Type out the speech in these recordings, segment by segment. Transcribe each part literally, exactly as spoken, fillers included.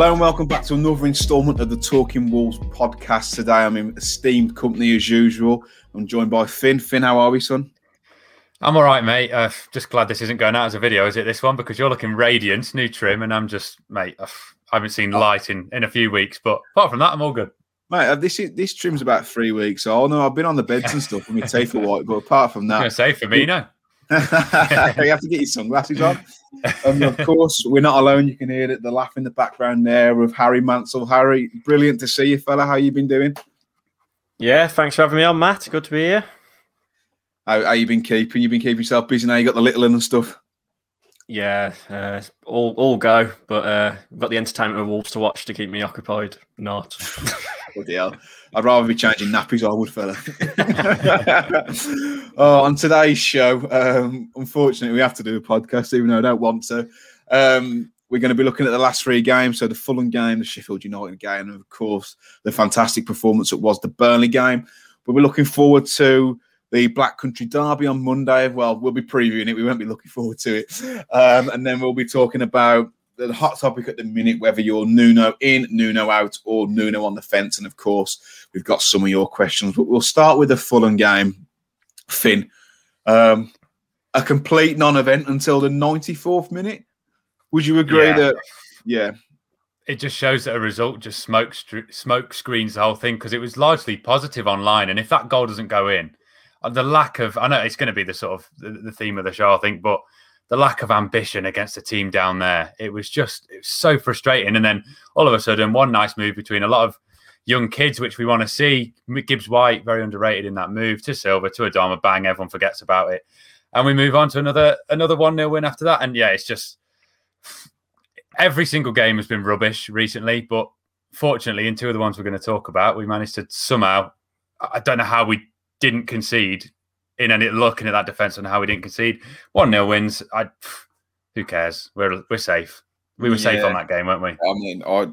Hello and welcome back to another instalment of the Talking Wolves podcast. Today I'm in esteemed company as usual. I'm joined by Finn. Finn, how are we, son? I'm all right, mate. Uh, just glad this isn't going out as a video, is it, this one? Because you're looking radiant, new trim, and I'm just, mate, I haven't seen light in, in a few weeks. But apart from that, I'm all good. Mate, this is, this trim's about three weeks old. No, I've been on the beds and stuff with my tape for white, but apart from that... I was going to say, for me, no. You have to get your sunglasses on. And of course, we're not alone. You can hear it, the laugh in the background there of Harry Mansell. Harry, brilliant to see you, fella. How you been doing? Yeah, thanks for having me on, Matt. Good to be here. How, how you been keeping? You been keeping yourself busy now? You got the little and stuff. Yeah, uh, all all go, but uh, I've got the entertainment of Wolves to watch to keep me occupied. Not. Bloody hell. I'd rather be changing nappies, I would, fella. Oh, on today's show, um, unfortunately, we have to do a podcast, even though I don't want to. Um, we're going to be looking at the last three games, so the Fulham game, the Sheffield United game, and, of course, the fantastic performance that was the Burnley game. But we're looking forward to the Black Country Derby on Monday. Well, we'll be previewing it. We won't be looking forward to it. Um, and then we'll be talking about the hot topic at the minute, whether you're Nuno in, Nuno out, or Nuno on the fence. And, of course, we've got some of your questions. But we'll start with the Fulham game. Finn, um, a complete non-event until the ninety-fourth minute. Would you agree yeah. that... Yeah. It just shows that a result just smoke, smoke screens the whole thing, because it was largely positive online. And if that goal doesn't go in, the lack of, I know it's going to be the sort of the theme of the show, I think, but the lack of ambition against the team down there, it was just it was so frustrating. And then all of a sudden, one nice move between a lot of young kids, which we want to see. Gibbs-White, very underrated in that move, to Silva, to Adama, bang, everyone forgets about it. And we move on to another another one nil win after that. And yeah, it's just, every single game has been rubbish recently, but fortunately, in two of the ones we're going to talk about, we managed to somehow, I don't know how we didn't concede in any looking at that defence and how we didn't concede. one nil wins. I, who cares? We're we're safe. We were yeah. safe on that game, weren't we? I mean, I,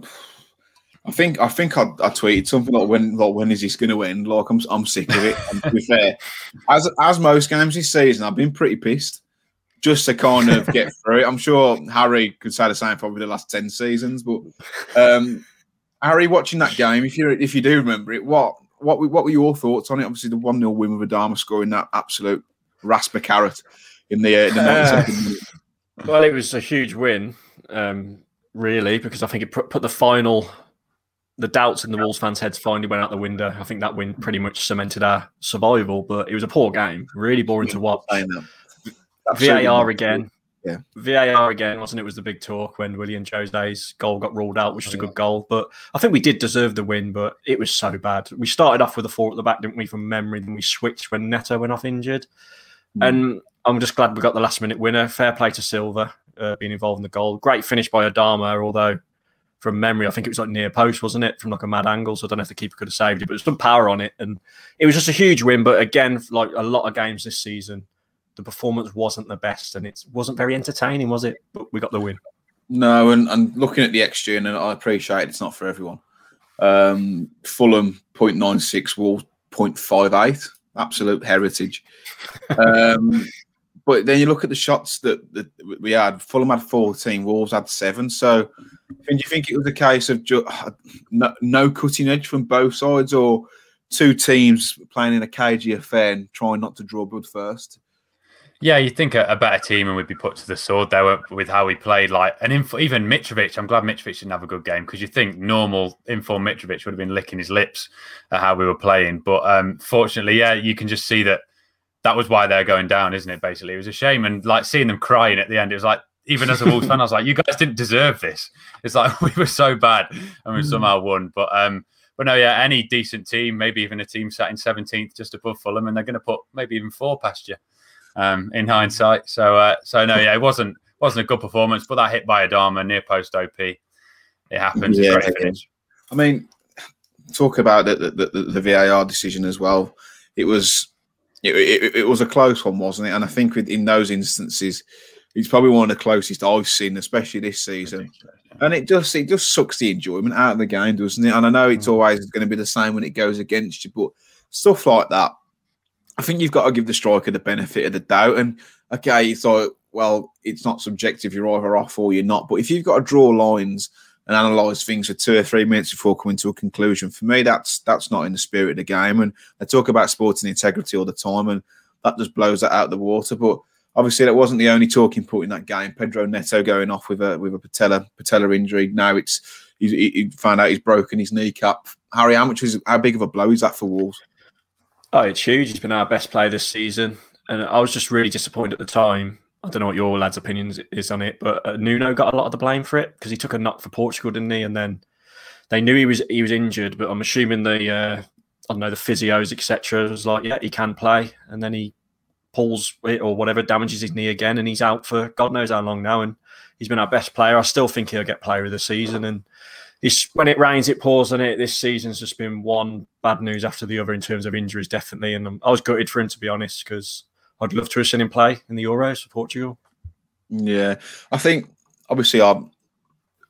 I think I think I, I tweeted something like when like when is this going to end? Like I'm I'm sick of it. And to be fair, as as most games this season, I've been pretty pissed just to kind of get through it. I'm sure Harry could say the same probably the last ten seasons. But um, Harry, watching that game, if you if you do remember it, what? What what were your thoughts on it? Obviously, the one nil win with Adama scoring that absolute rasper carrot in the, uh, the ninety-second minute. Well, it was a huge win, um, really, because I think it put, put the final, the doubts in the Wolves fans' heads finally went out the window. I think that win pretty much cemented our survival, but it was a poor game, really boring yeah, to watch. I know. V A R again. Yeah. V A R again, wasn't it? Was the big talk when William Jose's goal got ruled out, which was a good goal. But I think we did deserve the win, but it was so bad. We started off with a four at the back, didn't we, from memory? Then we switched when Neto went off injured. Mm. And I'm just glad we got the last-minute winner. Fair play to Silva uh, being involved in the goal. Great finish by Adama, although from memory, I think it was like near post, wasn't it? From like a mad angle, so I don't know if the keeper could have saved it. But there's some power on it, and it was just a huge win. But again, like a lot of games this season, the performance wasn't the best, and it wasn't very entertaining, was it? But we got the win. No, and, and looking at the X G, and I appreciate it, it's not for everyone. Um, Fulham, zero point nine six, Wolves, zero point five eight. Absolute heritage. um, but then you look at the shots that, that we had. Fulham had fourteen, Wolves had seven. So do you think it was a case of just, no, no cutting edge from both sides, or two teams playing in a cagey affair and trying not to draw blood first? Yeah, you'd think a, a better team and we'd be put to the sword there with how we played. Like, and inf even Mitrovic, I'm glad Mitrovic didn't have a good game, because you think normal, informed Mitrovic would have been licking his lips at how we were playing. But um, fortunately, yeah, you can just see that that was why they're going down, isn't it, basically? It was a shame. And like seeing them crying at the end, it was like, even as a Wolves fan, I was like, you guys didn't deserve this. It's like, we were so bad and we somehow won. But um, but no, yeah, any decent team, maybe even a team sat in seventeenth just above Fulham, and they're going to put maybe even four past you. Um, in hindsight, so uh, so no, yeah, it wasn't wasn't a good performance. But that hit by Adama, near post O P, it happens. Yeah, great finish. I mean, talk about the, the, the, the V A R decision as well. It was it, it, it was a close one, wasn't it? And I think in those instances, it's probably one of the closest I've seen, especially this season. So, yeah. And it just it just sucks the enjoyment out of the game, doesn't it? And I know it's always going to be the same when it goes against you, but stuff like that, I think you've got to give the striker the benefit of the doubt. And, okay, so, well, it's not subjective. You're either off or you're not. But if you've got to draw lines and analyse things for two or three minutes before coming to a conclusion. For me, that's that's not in the spirit of the game. And I talk about sporting integrity all the time, and that just blows that out of the water. But obviously, that wasn't the only talking point in that game. Pedro Neto going off with a with a patella patella injury. Now it's he, he found out he's broken his kneecap. Harry, how much is how big of a blow is that for Wolves? Oh, it's huge. He's been our best player this season, and I was just really disappointed at the time. I don't know what your lads' opinions is on it, but uh, Nuno got a lot of the blame for it because he took a knock for Portugal, didn't he? And then they knew he was he was injured, but I'm assuming the uh, I don't know the physios et cetera was like, yeah, he can play, and then he pulls it or whatever, damages his knee again, and he's out for God knows how long now. And he's been our best player. I still think he'll get player of the season. And he's, when it rains, it pours on it. This season's just been one bad news after the other in terms of injuries, definitely. And I was gutted for him, to be honest, because I'd love to have seen him play in the Euros for Portugal. Yeah, I think obviously I'm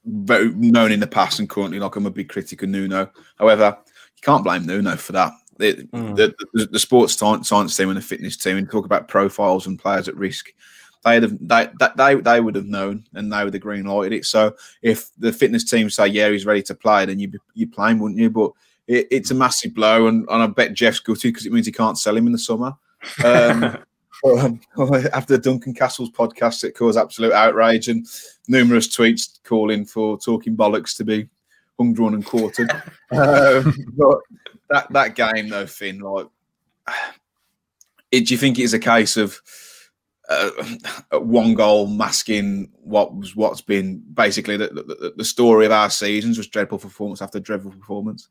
very known in the past and currently like I'm a big critic of Nuno. However, you can't blame Nuno for that. It, mm. the, the, the sports science team and the fitness team, and talk about profiles and players at risk, they'd have, they they they would have known and they would have green lighted it. So if the fitness team say, yeah, he's ready to play, then you'd be you'd play him, wouldn't you? But it, it's a massive blow, and, and I bet Jeff's gutted because it means he can't sell him in the summer. Um, after Duncan Castle's podcast, it caused absolute outrage and numerous tweets calling for talking bollocks to be hung, drawn and quartered. um, but that, that game, though, Finn, like, it, do you think it's a case of uh, one goal masking what was, what's been basically the, the, the story of our seasons, was dreadful performance after dreadful performance?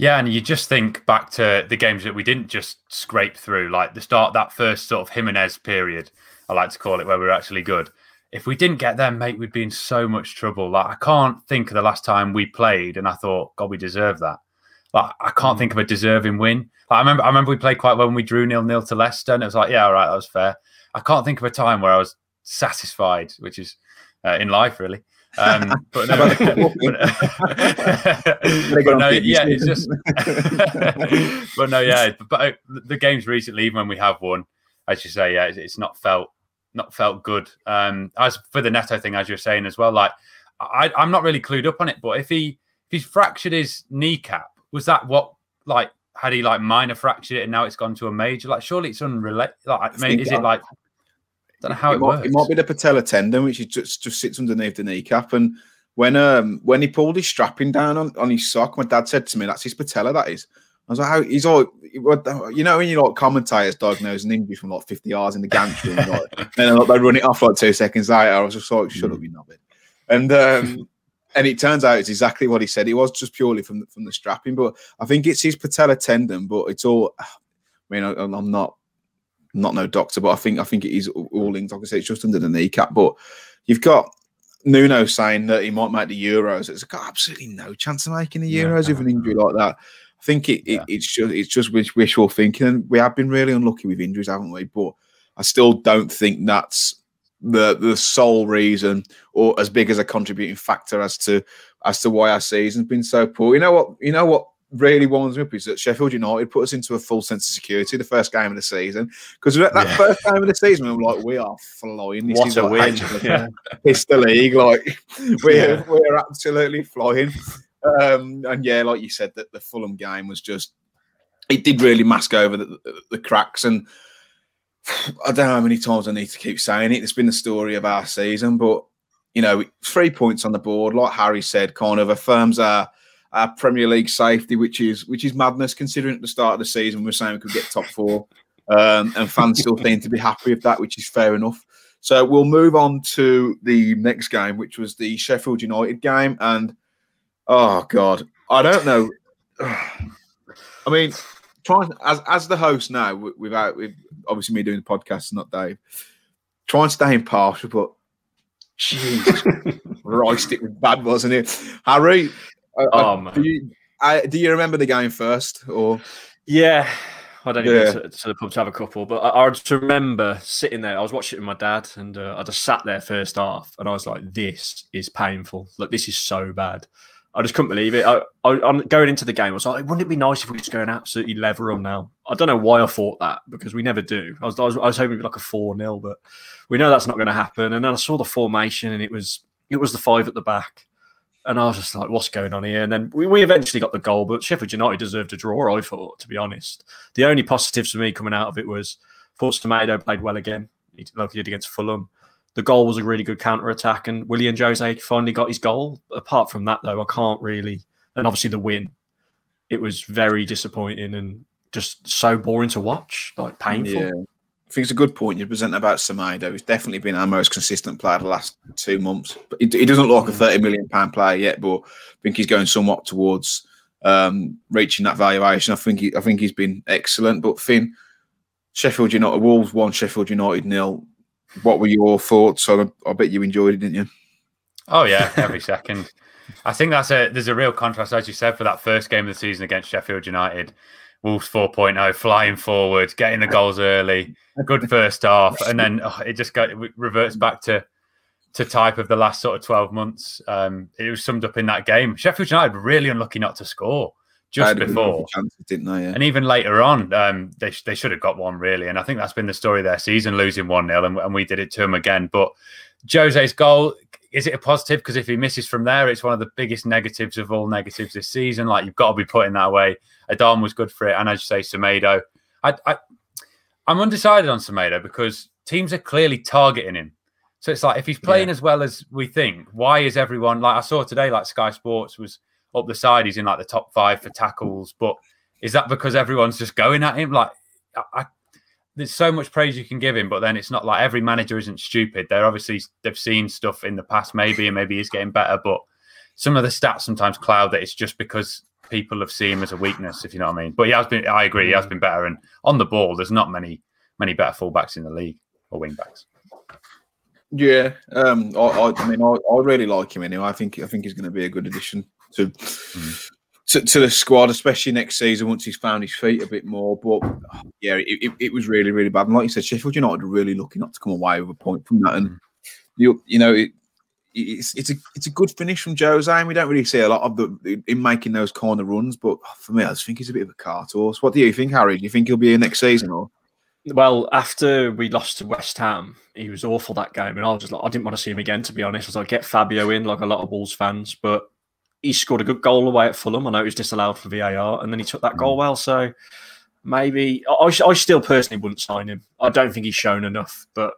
Yeah, and you just think back to the games that we didn't just scrape through, like the start, that first sort of Jimenez period, I like to call it, where we were actually good. If we didn't get them, mate, we'd be in so much trouble. Like, I can't think of the last time we played and I thought, God, we deserve that. Like, I can't think of a deserving win. Like, I remember, I remember we played quite well when we drew nil nil to Leicester, and it was like, yeah, all right, that was fair. I can't think of a time where I was satisfied, which is uh, in life, really. Um, but no, but, but no, yeah, it's just. But no, yeah, but the games recently, even when we have won, as you say, yeah, it's not felt, not felt good. Um, as for the Neto thing, as you're saying as well, like I, I'm not really clued up on it, but if he if he's fractured his kneecap, was that what like had he like minor fractured it and now it's gone to a major? Like, surely it's unrelated. Like, maybe, is it like? I don't know how it, it might, works. It might be the patella tendon, which just just sits underneath the kneecap. And when um when he pulled his strapping down on, on his sock, my dad said to me, "That's his patella. That is." I was like, "How?" He's all, you know, when you like commentators diagnosing injury from like fifty yards in the gantry, and like, then like, they run it off like two seconds later. I was just like, "Shut mm. up, you knobbit!" And um, and it turns out it's exactly what he said. It was just purely from from the strapping, but I think it's his patella tendon. But it's all. I mean, I, I'm not. Not no doctor, but I think I think it is all linked. Like I said, it's just under the kneecap. But you've got Nuno saying that he might make the Euros. It's got absolutely no chance of making the Euros with no, no, an injury no. like that. I think it, yeah. it it's just it's just wishful thinking. We have been really unlucky with injuries, haven't we? But I still don't think that's the the sole reason or as big as a contributing factor as to as to why our season's been so poor. You know what? You know what? Really warms me up is that Sheffield United put us into a full sense of security the first game of the season, because that yeah. first game of the season we were like, we are flying. This what is a win! Yeah. It's the league, like we're yeah. we're absolutely flying. Um, and yeah, like you said, that the Fulham game was just it did really mask over the, the, the cracks. And I don't know how many times I need to keep saying it. It's been the story of our season, but you know, three points on the board, like Harry said, kind of affirms our. Our Premier League safety, which is which is madness, considering at the start of the season we were saying we could get top four, um, and fans still seem to be happy with that, which is fair enough. So we'll move on to the next game, which was the Sheffield United game, and oh god, I don't know. I mean, trying as as the host now, without with obviously me doing the podcast, not Dave, try and stay impartial, but Jesus Christ, it was bad, wasn't it, Harry? I, um, do, you, I, do you remember the game first? Or yeah, I don't even yeah. go to, to the pub to have a couple, but I, I just remember sitting there. I was watching it with my dad, and uh, I just sat there first half, and I was like, "This is painful. Like, this is so bad." I just couldn't believe it. I, I, I'm going into the game. I was like, "Wouldn't it be nice if we just go and absolutely lever them now?" I don't know why I thought that, because we never do. I was, I was, I was hoping it'd be like a four nil, but we know that's not going to happen. And then I saw the formation, and it was it was the five at the back. And I was just like, what's going on here? And then we, we eventually got the goal, but Sheffield United deserved a draw, I thought, to be honest. The only positives for me coming out of it was, of course, Semedo played well again. He like he did against Fulham. The goal was a really good counter-attack, and William Jose finally got his goal. Apart from that, though, I can't really... And obviously the win, it was very disappointing and just so boring to watch, like painful. Yeah. I think it's a good point you present about Semedo. He's definitely been our most consistent player the last two months. But he, he doesn't look like a thirty million pound player yet, but I think he's going somewhat towards um, reaching that valuation. I think he, I think he's been excellent. But Finn, Sheffield United, Wolves won, Sheffield United nil. What were your thoughts? I, I bet you enjoyed it, didn't you? Oh yeah, every second. I think that's a there's a real contrast, as you said, for that first game of the season against Sheffield United. Wolves four point oh, flying forward, getting the goals early, good first half, and then oh, it just got, it reverts back to to type of the last sort of twelve months. Um, it was summed up in that game. Sheffield United were really unlucky not to score just before, chances, didn't they? Yeah. And even later on, um, they they should have got one really. And I think that's been the story of their season, losing one nil, and, and we did it to them again. But Jose's goal, is it a positive? Because if he misses from there, it's one of the biggest negatives of all negatives this season. Like, you've got to be putting that away. Adama was good for it. And as you say, Semedo. I, I, I'm undecided on Semedo because teams are clearly targeting him. So it's like, if he's playing yeah. as well as we think, why is everyone... Like, I saw today, like, Sky Sports was up the side. He's in, like, the top five for tackles. But is that because everyone's just going at him? Like, I... I there's so much praise you can give him, but then it's not like every manager isn't stupid. They're obviously, they've seen stuff in the past maybe, and maybe he's getting better, but some of the stats sometimes cloud that it's just because people have seen him as a weakness, if you know what I mean. But he has been, I agree, he has been better. And on the ball, there's not many, many better fullbacks in the league or wingbacks. Yeah. Um, I, I, I mean, I, I really like him anyway. I think, I think he's going to be a good addition to, mm. To, to the squad, especially next season, once he's found his feet a bit more. But yeah, it, it, it was really, really bad. And like you said, Sheffield United are really lucky not to come away with a point from that. And you, you know, it, it's it's a it's a good finish from Jose, and we don't really see a lot of the him making those corner runs. But for me, I just think he's a bit of a cart horse. What do you think, Harry? Do you think he'll be here next season? Or well, after we lost to West Ham, he was awful that game, and I was just like, I didn't want to see him again. To be honest, I was like, get Fabio in, like a lot of Wolves fans, but. He scored a good goal away at Fulham. I know it was disallowed for V A R, and then he took that goal well. So maybe I, I still personally wouldn't sign him. I don't think he's shown enough. But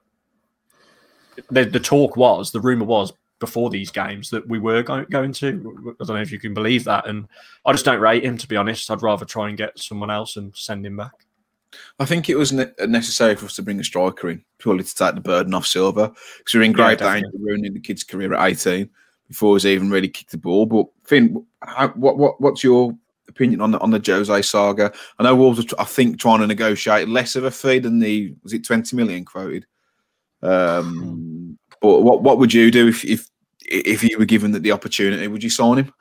the, the talk was, the rumour was before these games that we were going, going to. I don't know if you can believe that. And I just don't rate him, to be honest. I'd rather try and get someone else and send him back. I think it was ne necessary for us to bring a striker in purely to take the burden off Silva, because we are in great yeah, danger of ruining the kid's career at eighteen. Before he's even really kicked the ball. But Finn, how, what what what's your opinion on the on the Jose saga? I know Wolves are, I think, trying to negotiate less of a fee than the was it twenty million quoted. Um, but what what would you do if if if you were given the, the opportunity? Would you sign him?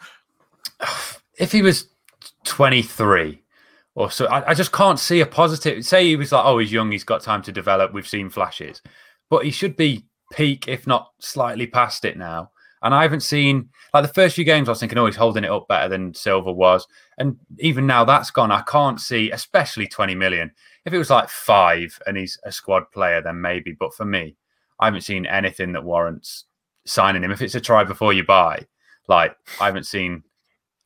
If he was twenty three or so, I, I just can't see a positive. Say he was like, oh, he's young, he's got time to develop. We've seen flashes, but he should be peak, if not slightly past it now. And I haven't seen, like, the first few games I was thinking, oh, he's holding it up better than Silva was. And even now that's gone. I can't see, especially twenty million. If it was like five and he's a squad player, then maybe. But for me, I haven't seen anything that warrants signing him. If it's a try before you buy, like, I haven't seen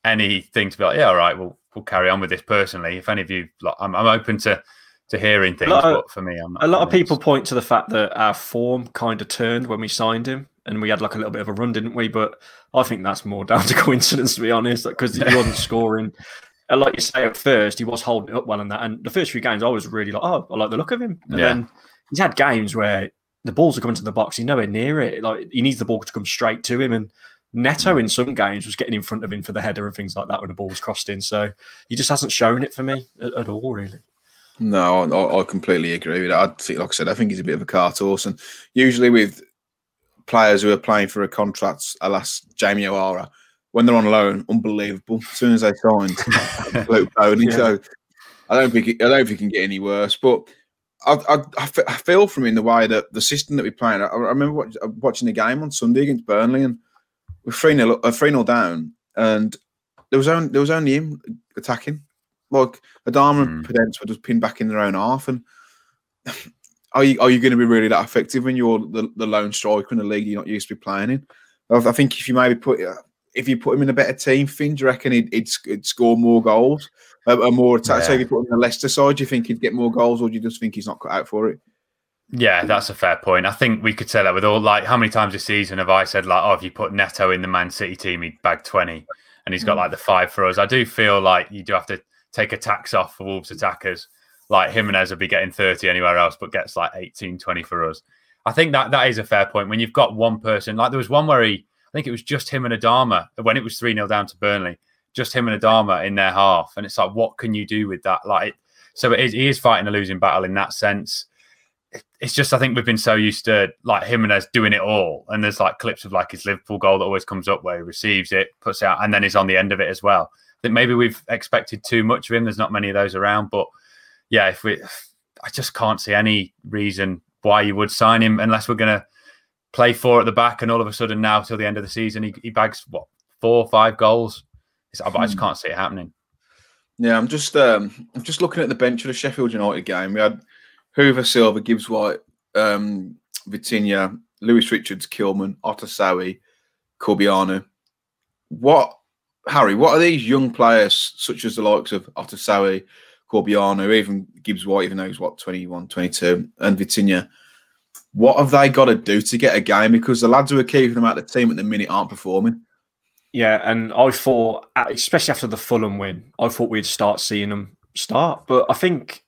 anything to be like, yeah, all right, we'll, we'll carry on with this personally. If any of you, like, I'm, I'm open to... to hearing things, of, but for me, I'm not. A lot convinced. Of people point to the fact that our form kind of turned when we signed him, and we had like a little bit of a run, didn't we? But I think that's more down to coincidence, to be honest, because he wasn't scoring. And like you say, at first, he was holding up well in that. And the first few games, I was really like, oh, I like the look of him. And yeah. then he's had games where the balls are coming to the box, he's nowhere near it. Like, he needs the ball to come straight to him. And Neto in some games was getting in front of him for the header and things like that when the ball was crossed in. So he just hasn't shown it for me at, at all, really. No, I, I completely agree with that. I think, like I said, I think he's a bit of a cart horse. And usually with players who are playing for a contract, alas, Jamie O'Hara, when they're on loan, unbelievable. As soon as they sign, absolute loading. Yeah. So I don't think it, I don't think it can get any worse. But I, I, I feel from in the way that the system that we play. I remember watching the game on Sunday against Burnley, and we're three nil, three nil down, and there was only there was only him attacking. Like, Adama mm. and Podence were just pinned back in their own half. And are you, are you going to be really that effective when you're the, the lone striker in the league you're not used to be playing in? I think if you maybe put if you put him in a better team, Finn, do you reckon he'd, he'd, he'd score more goals? A, a more attack? Yeah. So if you put him in the Leicester side, do you think he'd get more goals, or do you just think he's not cut out for it? Yeah, that's a fair point. I think we could say that with all, like, how many times this season have I said, like, oh, if you put Neto in the Man City team, he'd bag twenty, and he's got like the five for us. I do feel like you do have to take a tax off for Wolves attackers. Like Jimenez would be getting thirty anywhere else, but gets like eighteen, twenty for us. I think that that is a fair point. When you've got one person, like there was one where he, I think it was just him and Adama, when it was three nil down to Burnley, just him and Adama in their half. And it's like, what can you do with that? Like, it, so it is, he is fighting a losing battle in that sense. It's just, I think we've been so used to like Jimenez doing it all. And there's like clips of like his Liverpool goal that always comes up where he receives it, puts it out, and then he's on the end of it as well. I think maybe we've expected too much of him. There's not many of those around. But yeah, if we, I just can't see any reason why you would sign him unless we're going to play four at the back and all of a sudden now till the end of the season, he, he bags what, four or five goals. It's, I, hmm. I just can't see it happening. Yeah, I'm just, um, I'm just looking at the bench of the Sheffield United game. We had Hoover, Silva, Gibbs-White, um, Vitinha, Lewis Richards, Kilman, Otasowie, Corbiano. What, Harry, what are these young players, such as the likes of Otasowie, Corbiano, even Gibbs-White, even though he's, what, twenty-one, twenty-two, and Vitinha, what have they got to do to get a game? Because the lads who are keeping them out of the team at the minute aren't performing. Yeah, and I thought, especially after the Fulham win, I thought we'd start seeing them start. But I think,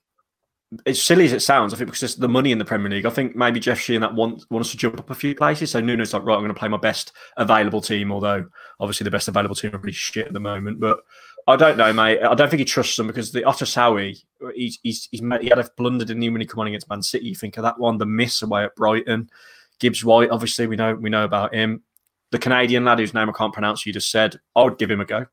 as silly as it sounds, I think because there's the money in the Premier League, I think maybe Jeff Sheehan that wants, wants to jump up a few places. So Nuno's like, right, I'm going to play my best available team, although obviously the best available team are pretty shit at the moment. But I don't know, mate. I don't think he trusts them because the Otasowie, he's, he's, he's made, he had a blunder, didn't he, when he come on against Man City? You think of that one, the miss away at Brighton. Gibbs-White, obviously, we know we know about him. The Canadian lad whose name I can't pronounce, you just said, I would give him a go.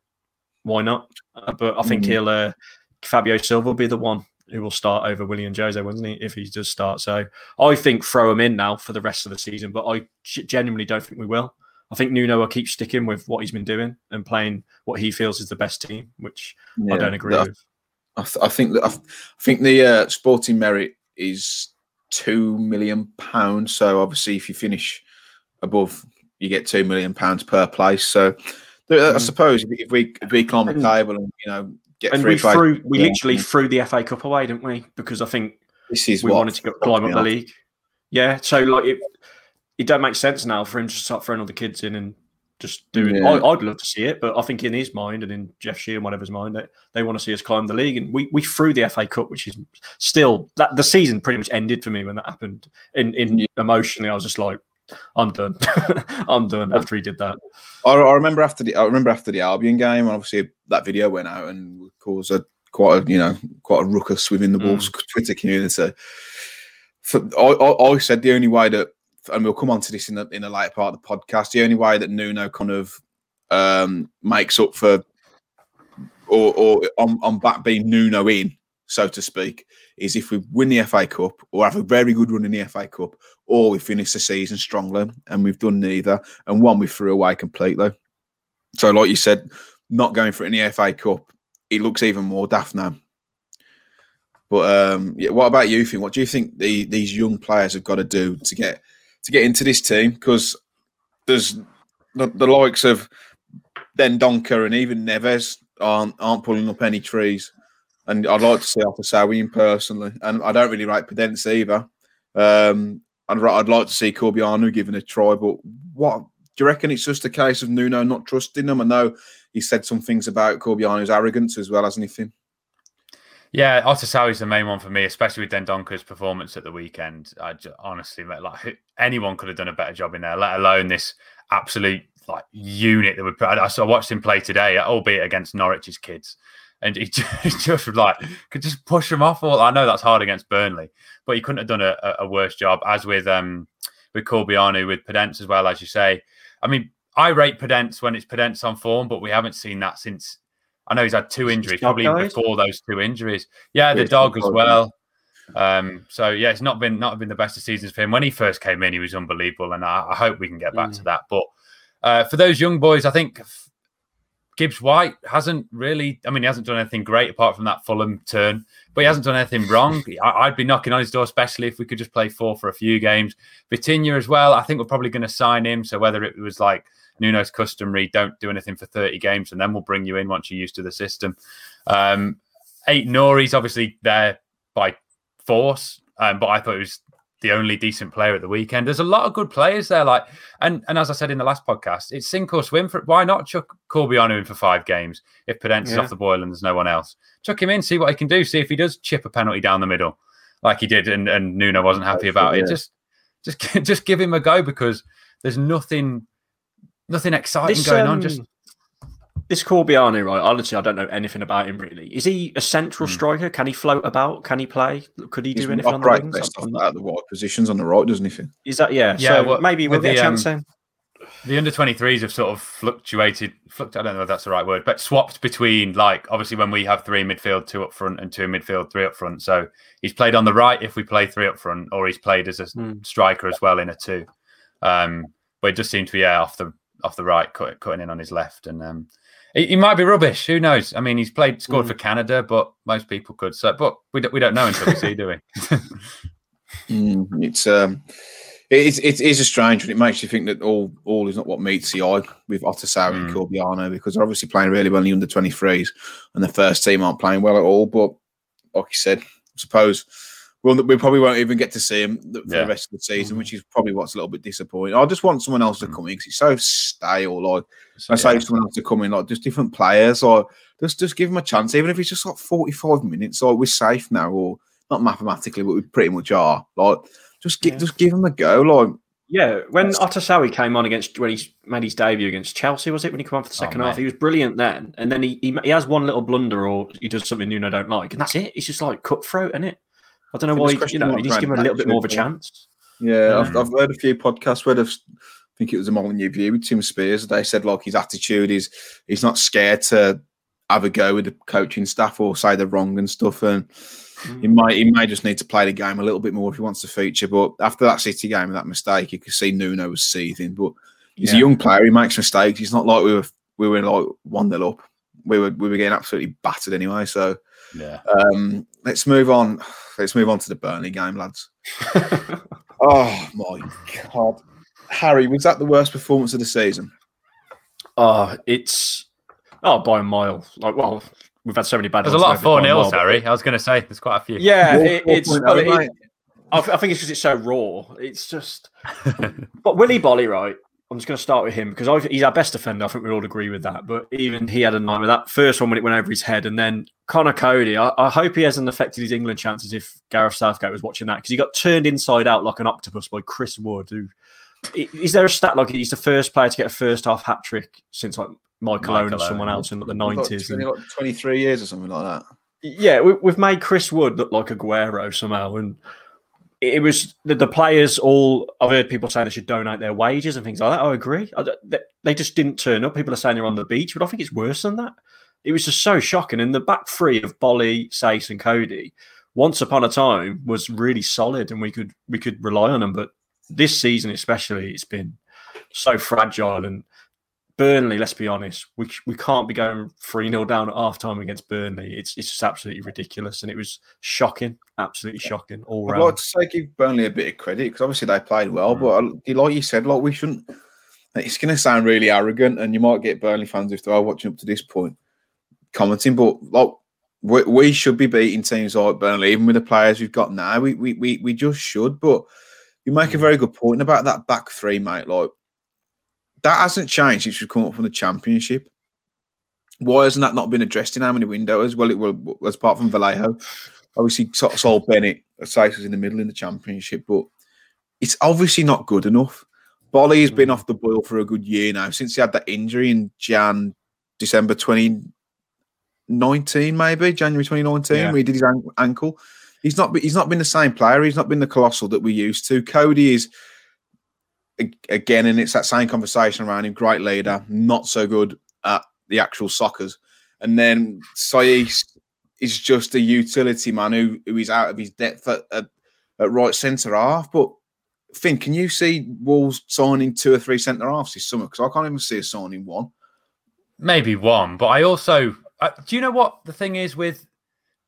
Why not? Uh, but I think mm-hmm. he'll, uh, Fabio Silva will be the one who will start over William Jose, wouldn't he, if he does start. So I think throw him in now for the rest of the season, but I genuinely don't think we will. I think Nuno will keep sticking with what he's been doing and playing what he feels is the best team, which yeah, I don't agree that, with. I, th I think that I, th I think the uh, sporting merit is two million pounds. So obviously, if you finish above, you get two million pounds per place. So mm. I suppose if we if we climb the table and you know get and three we places, threw we yeah. literally threw the F A Cup away, didn't we? Because I think this is we what wanted to go, climb up the league. Yeah, so like. It, It don't make sense now for him to start throwing all the kids in and just doing. Yeah. I, I'd love to see it, but I think in his mind and in Jeff Sheehan, whatever's mind, they, they want to see us climb the league. And we we threw the F A Cup, which is still that the season pretty much ended for me when that happened. In in yeah. emotionally, I was just like, I'm done, I'm done. After he did that, I, I remember after the I remember after the Albion game, and obviously that video went out and caused a quite a you know quite a ruckus within the mm. Wolves Twitter community. So I, I I said the only way that. And we'll come on to this in the in the later part of the podcast. The only way that Nuno kind of um, makes up for, or, or on, on back being Nuno in, so to speak, is if we win the F A Cup or have a very good run in the F A Cup, or we finish the season strongly, and we've done neither, and one we threw away completely. So, like you said, not going for it in the F A Cup, it looks even more daft now. But um, yeah, what about you, Finn? What do you think the, these young players have got to do to get? to get into this team, because there's the, the likes of Dendoncker and even Neves aren't aren't pulling up any trees. And I'd like to see Otasowie in personally. And I don't really like Podence either. Um, I'd, I'd like to see Corbiano given a try, but what do you reckon it's just a case of Nuno not trusting them? I know he said some things about Corbiano's arrogance as well, hasn't he, Finn? Yeah, Otasowie's the main one for me, especially with Dendonker's performance at the weekend. I just, honestly, like anyone could have done a better job in there, let alone this absolute like unit that we put. I, I watched him play today, albeit against Norwich's kids, and he just, just like could just push them off. All I know that's hard against Burnley, but he couldn't have done a, a worse job. As with um with Corbiano, with Podence as well, as you say. I mean, I rate Podence when it's Podence on form, but we haven't seen that since. I know he's had two injuries, probably even before those two injuries. Yeah, the dog as well. Um, so yeah, it's not been not been the best of seasons for him. When he first came in, he was unbelievable, and I, I hope we can get back mm. to that. But uh, for those young boys, I think Gibbs-White hasn't really, I mean, he hasn't done anything great apart from that Fulham turn, but he hasn't done anything wrong. I, I'd be knocking on his door, especially if we could just play four for a few games. Vitinha as well, I think we're probably going to sign him. So whether it was like Nuno's customary, don't do anything for thirty games and then we'll bring you in once you're used to the system. Um, eight Norris, obviously there by force, um, but I thought it was the only decent player at the weekend. There's a lot of good players there. Like, and, and as I said in the last podcast, it's sink or swim. For, why not chuck Corbiano in for five games if Podence yeah. is off the boil and there's no one else? Chuck him in, see what he can do, see if he does chip a penalty down the middle like he did and, and Nuno wasn't happy about it. Just just, just give him a go because there's nothing nothing exciting this, going um, on. Just This Corbiano, right, honestly, I don't know anything about him really. Is he a central mm. striker? Can he float about? Can he play? Could he He's do anything on the wings? He's not great at the wide positions on the right, doesn't he? Is that, yeah. yeah so well, maybe we'll get a chance um, then. The under twenty-threes have sort of fluctuated, fluctu- I don't know if that's the right word, but swapped between, like, obviously when we have three in midfield, two up front, and two in midfield, three up front. So he's played on the right if we play three up front, or he's played as a mm. striker as well in a two. Um, but it does seem to be, yeah, off the, off the right, cut, cutting in on his left. And, um, he might be rubbish. Who knows? I mean, he's played, scored mm. for Canada, but most people could. So, but we don't, we don't know until we see, do we? mm, it's um, it's it is a strange one. It makes you think that all all is not what meets the eye with Otasowie mm. and Corbiano, because they're obviously playing really well in the under twenty threes, and the first team aren't playing well at all. But like you said, I suppose we we'll, we probably won't even get to see him for yeah. the rest of the season, which is probably what's a little bit disappointing. I just want someone else to come in because it's so stale. Like I say, yeah. someone else to come in, like just different players, or just just give him a chance, even if it's just like forty-five minutes. Like we're safe now, or not mathematically, but we pretty much are. Like just give yeah. just give him a go. Like yeah, when Otasowie came on against when he made his debut against Chelsea, was it when he came on for the second oh, half? He was brilliant then, and then he, he he has one little blunder or he does something Nuno don't like, and that's it. It's just like cutthroat, isn't it? I don't know why, you know, you just give him a little bit more of a chance. Yeah, um, I've, I've heard a few podcasts where they've, I think it was a Molyneux View with Tim Spears, they said, like, his attitude is he's not scared to have a go with the coaching staff or say they're wrong and stuff, and mm. he might he may just need to play the game a little bit more if he wants to feature, but after that City game and that mistake, you could see Nuno was seething, but he's yeah. a young player, he makes mistakes. It's not like we were, we were like, one nil up. We were, we were getting absolutely battered anyway, so... Yeah. Um, let's move on. Let's move on to the Burnley game, lads. Oh my God, Harry, was that the worst performance of the season? Uh it's oh by a mile. Like, well, we've had so many bad. There's a lot of four nils, Harry. I was going to say there's quite a few. Yeah, four, it, four it's. Well, it, I think it's because it's so raw. It's just. But Willy Boly, right? I'm just going to start with him because I, he's our best defender. I think we all agree with that. But even he had a nightmare. That first one when it went over his head, and then Conor Coady. I, I hope he hasn't affected his England chances if Gareth Southgate was watching that, because he got turned inside out like an octopus by Chris Wood. Who is there a stat like he's the first player to get a first half hat trick since like Michael, Michael Owen or someone else in like the nineties? Like twenty-three years or something like that. Yeah, we, we've made Chris Wood look like Aguero somehow, and. It was the, the players all... I've heard people saying they should donate their wages and things like that. I agree. I, they, they just didn't turn up. People are saying they're on the beach, but I think it's worse than that. It was just so shocking. And the back three of Boly, Sace and Coady, once upon a time, was really solid and we could we could rely on them. But this season especially, it's been so fragile. And Burnley, let's be honest, we we can't be going three nil down at half-time against Burnley. It's it's just absolutely ridiculous, and it was shocking, absolutely shocking all round. I'd like to say give Burnley a bit of credit, because obviously they played well, mm. but like you said, like we shouldn't... It's going to sound really arrogant, and you might get Burnley fans, if they are watching up to this point, commenting, but like we, we should be beating teams like Burnley, even with the players we've got now. We, we, we, we just should, but you make a very good point about that back three, mate, like... That hasn't changed since we've come up from the Championship. Why hasn't that not been addressed in how many windows? Well, it will, apart from Vallejo. Obviously, Sol Bennett, Sace was in the middle in the Championship, but it's obviously not good enough. Boly has been off the boil for a good year now, since he had that injury in Jan, December twenty nineteen, maybe, January twenty nineteen, yeah. where he did his ankle. He's not, he's not been the same player. He's not been the colossal that we're used to. Coady is... Again, and it's that same conversation around him. Great leader, not so good at the actual soccers. And then Saïs is just a utility man who, who is out of his depth at, at, at right centre half. But Finn, can you see Wolves signing two or three centre halves this summer? Because I can't even see us signing one. Maybe one, but I also... Uh, do you know what the thing is with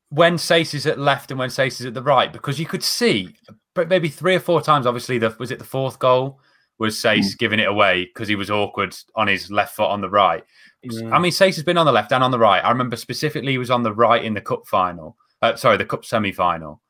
when Sace is at left and when Sace is at the right? Because you could see, but maybe three or four times, obviously, the, was it the fourth goal? Was Sace mm. giving it away because he was awkward on his left foot on the right. Yeah. I mean, Sace has been on the left and on the right. I remember specifically he was on the right in the cup final. Uh, sorry, the cup semi-final.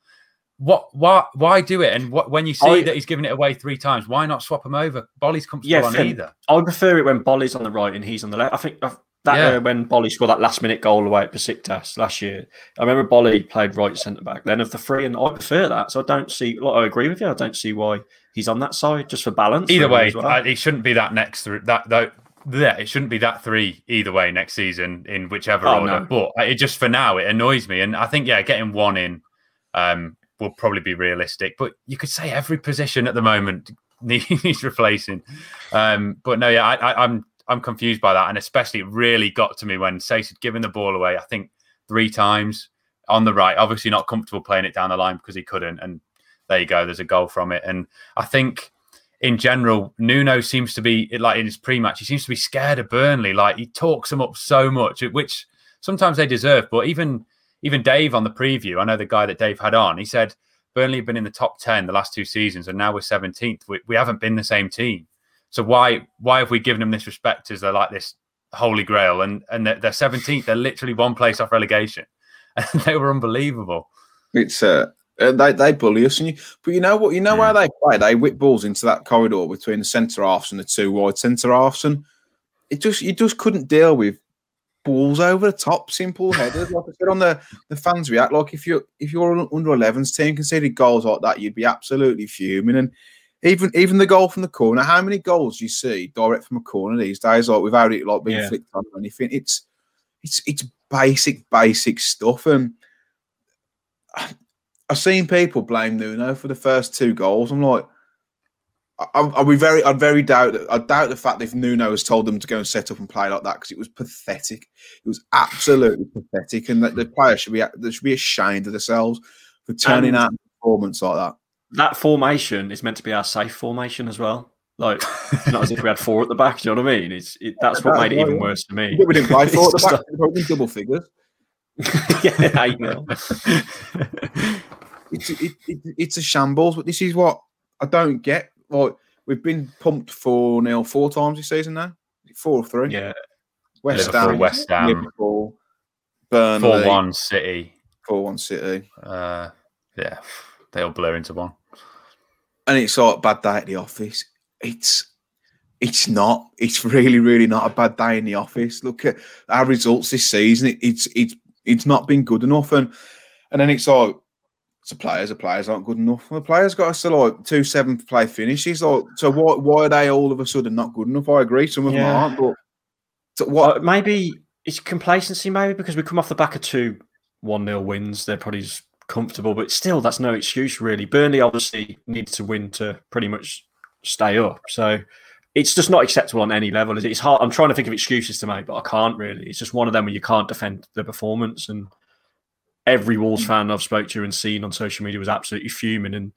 What? Why? Why do it? And what, when you see I, that he's giving it away three times, why not swap him over? Boly's comfortable yes, on either. I prefer it when Boly's on the right and he's on the left. I think that yeah. uh, when Boly scored that last-minute goal away at Besiktas last year, I remember Boly played right centre back then of the three, and I prefer that. So I don't see. Like, I agree with you. I don't see why he's on that side just for balance. Either way, well. I, it shouldn't be that next through that though. Yeah, it shouldn't be that three either way next season in whichever oh, order. No. But it just for now it annoys me, and I think yeah, getting one in. Um, will probably be realistic, but you could say every position at the moment needs replacing. Um, but no, yeah, I, I, I'm I'm confused by that, and especially it really got to me when Sace had given the ball away. I think three times on the right, obviously not comfortable playing it down the line because he couldn't. And there you go, there's a goal from it. And I think in general, Nuno seems to be like in his pre-match, he seems to be scared of Burnley. Like he talks them up so much, which sometimes they deserve, but even. Even Dave on the preview, I know the guy that Dave had on, he said, Burnley have been in the top ten the last two seasons and now we're seventeenth. We, we haven't been the same team. So why why have we given them this respect as they're like this holy grail? And and they're, they're seventeenth. They're literally one place off relegation. And they were unbelievable. It's uh, they, they bully us. And you, but you know what? You know yeah. how they play? They whip balls into that corridor between the centre-halves and the two wide centre-halves. And it just you just couldn't deal with balls over the top, simple headers. Like I said, on the the fans react like if you if you're an under elevens team conceded goals like that, you'd be absolutely fuming. And even even the goal from the corner, how many goals do you see direct from a corner these days? Like without it like being yeah. flicked on or anything, it's it's it's basic basic stuff. And I, I've seen people blame Nuno for the first two goals. I'm like, I'll be very, I very doubt, I doubt the fact that if Nuno has told them to go and set up and play like that because it was pathetic. It was absolutely pathetic, and that the players should be, they should be ashamed of themselves for turning and out a performance like that. That formation is meant to be our safe formation as well. Like, not as if we had four at the back. Do you know what I mean? It's it, that's what made it even worse to me. We didn't play four at the back. We probably double figures. Yeah, I know. It's it, it, it's a shambles, but this is what I don't get. Like, we've been pumped four nil four times this season now. Four or three. Yeah. West Ham. West Ham. Liverpool, Burnley. four one City. four one City. Uh, yeah. They all blur into one. And it's like a bad day at the office. It's it's not. It's really, really not a bad day in the office. Look at our results this season. It, it's it's it's not been good enough. And and then it's like, so players, the players aren't good enough. The players got us to like two seventh play finishes. Like, so why why are they all of a sudden not good enough? I agree, some of yeah. them aren't. But so what? Uh, maybe it's complacency. Maybe because we come off the back of two one nil wins, they're probably comfortable. But still, that's no excuse really. Burnley obviously needs to win to pretty much stay up. So it's just not acceptable on any level. It's hard. I'm trying to think of excuses to make, but I can't really. It's just one of them where you can't defend the performance. And every Wolves fan I've spoke to and seen on social media was absolutely fuming, and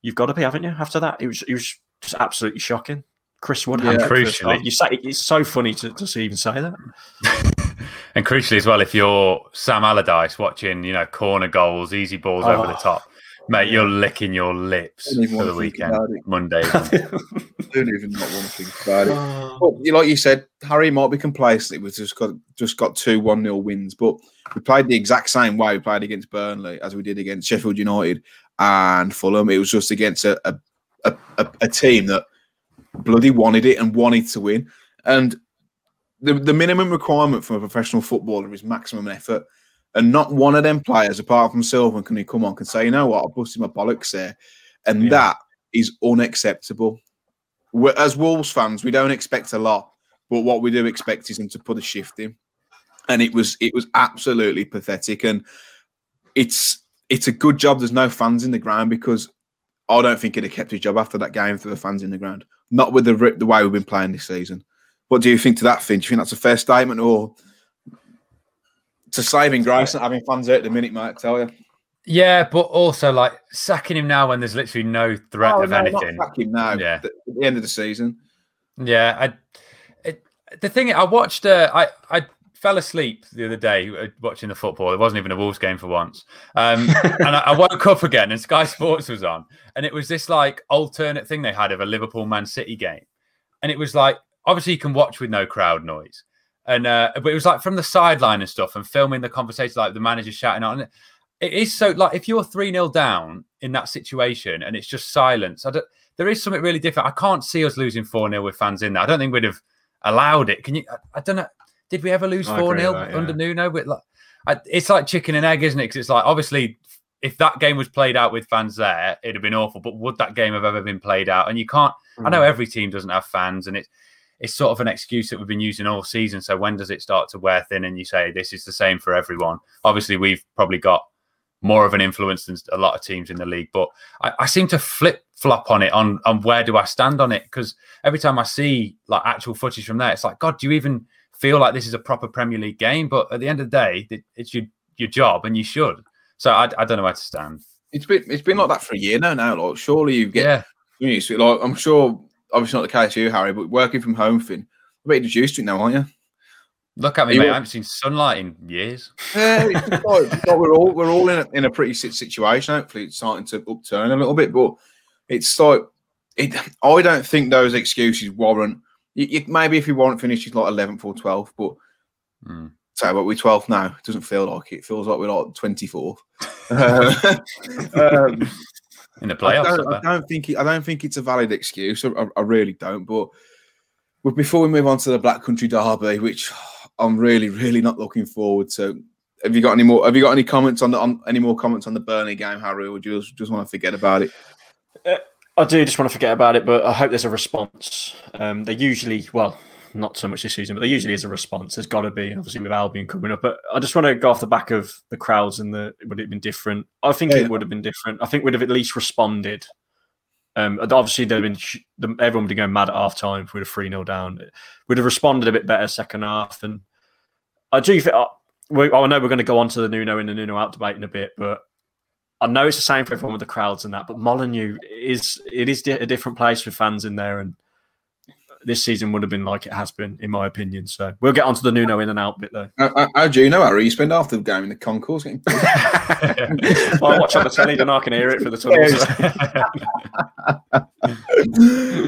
you've got to be, haven't you? After that, it was it was just absolutely shocking. Chris Wood, yeah, and crucially, you say it's so funny to, to even say that. And crucially as well, if you're Sam Allardyce watching, you know, corner goals, easy balls oh. over the top, mate, you're licking your lips for the weekend, Monday. Don't even not want to think about it. But like you said, Harry might be complacent. We've just got just got two one nil wins, but we played the exact same way we played against Burnley as we did against Sheffield United and Fulham. It was just against a a, a, a team that bloody wanted it and wanted to win. And the the minimum requirement from a professional footballer is maximum effort. And not one of them players, apart from Silva, can he come on and say, you know what, I busted my bollocks there. And yeah. that is unacceptable. We're, as Wolves fans, we don't expect a lot, but what we do expect is him to put a shift in. And it was it was absolutely pathetic. And it's it's a good job there's no fans in the ground, because I don't think he'd have kept his job after that game for the fans in the ground. Not with the the way we've been playing this season. What do you think to that, Finn? Do you think that's a fair statement, or... It's a saving grace not having fans out at the minute, mate, I tell you. Yeah, but also, like, sacking him now when there's literally no threat oh, of no, anything. Not sacking now yeah. at the end of the season. Yeah, I, it, the thing I watched, uh, I I fell asleep the other day watching the football. It wasn't even a Wolves game for once, um, and I, I woke up again, and Sky Sports was on, and it was this like alternate thing they had of a Liverpool Man City game, and it was like obviously you can watch with no crowd noise, and uh, but it was like from the sideline and stuff, and filming the conversation, like the manager shouting out. And it is so like if you're three nil down in that situation and it's just silence, I don't, there is something really different. I can't see us losing four nil with fans in there. I don't think we'd have allowed it. Can you? I, I don't know. Did we ever lose four nil yeah. under Nuno? With like, I, it's like chicken and egg, isn't it? Because it's like obviously if that game was played out with fans there, it'd have been awful. But would that game have ever been played out? And you can't. Mm. I know every team doesn't have fans, and it's it's sort of an excuse that we've been using all season. So when does it start to wear thin? And you say this is the same for everyone. Obviously, we've probably got more of an influence than a lot of teams in the league. But I, I seem to flip-flop on it, on, on where do I stand on it? Because every time I see like actual footage from there, it's like, God, do you even feel like this is a proper Premier League game? But at the end of the day, it, it's your, your job and you should. So I, I don't know where to stand. It's been it's been like that for a year now. Now, like, surely you get yeah. used to it. Like, I'm sure, obviously not the case for you, Harry, but working from home thing, I bet you're just used to it now, aren't you? Look at me, mate. I haven't seen sunlight in years. Yeah, it's like, it's like we're all we're all in a, in a pretty sick situation. Hopefully, it's starting to upturn a little bit, but it's like it, I don't think those excuses warrant. You, you, maybe if you weren't finished like eleventh or twelfth, but mm. so what we're twelfth now. It doesn't feel like it. It feels like we're like twenty fourth um, in the playoffs. I don't, I don't think it, I don't think it's a valid excuse. I, I really don't. But before we move on to the Black Country Derby, which I'm really, really not looking forward to. Have you got any more? Have you got any comments on the on, any more comments on the Burnley game, Harry? Or do you just, just want to forget about it? Uh, I do just want to forget about it, but I hope there's a response. Um, there usually, well, not so much this season, but there usually is a response. There's got to be, obviously, with Albion coming up. But I just want to go off the back of the crowds and the would it have been different? I think yeah. it would have been different. I think we'd have at least responded. Um, obviously, there'd been everyone would have gone mad at half time. We'd have three nil down. We'd have responded a bit better second half. And I do think I, we, I know we're going to go on to the Nuno and the Nuno out debate in a bit, but I know it's the same for everyone with the crowds and that. But Molineux is it is a different place with fans in there, and this season would have been like it has been, in my opinion. So we'll get on to the Nuno in and out bit though. How, how do you know, Harry? You spend half the game in the concourse. Getting well, I watch on the telly, then I can hear it for the tunnels.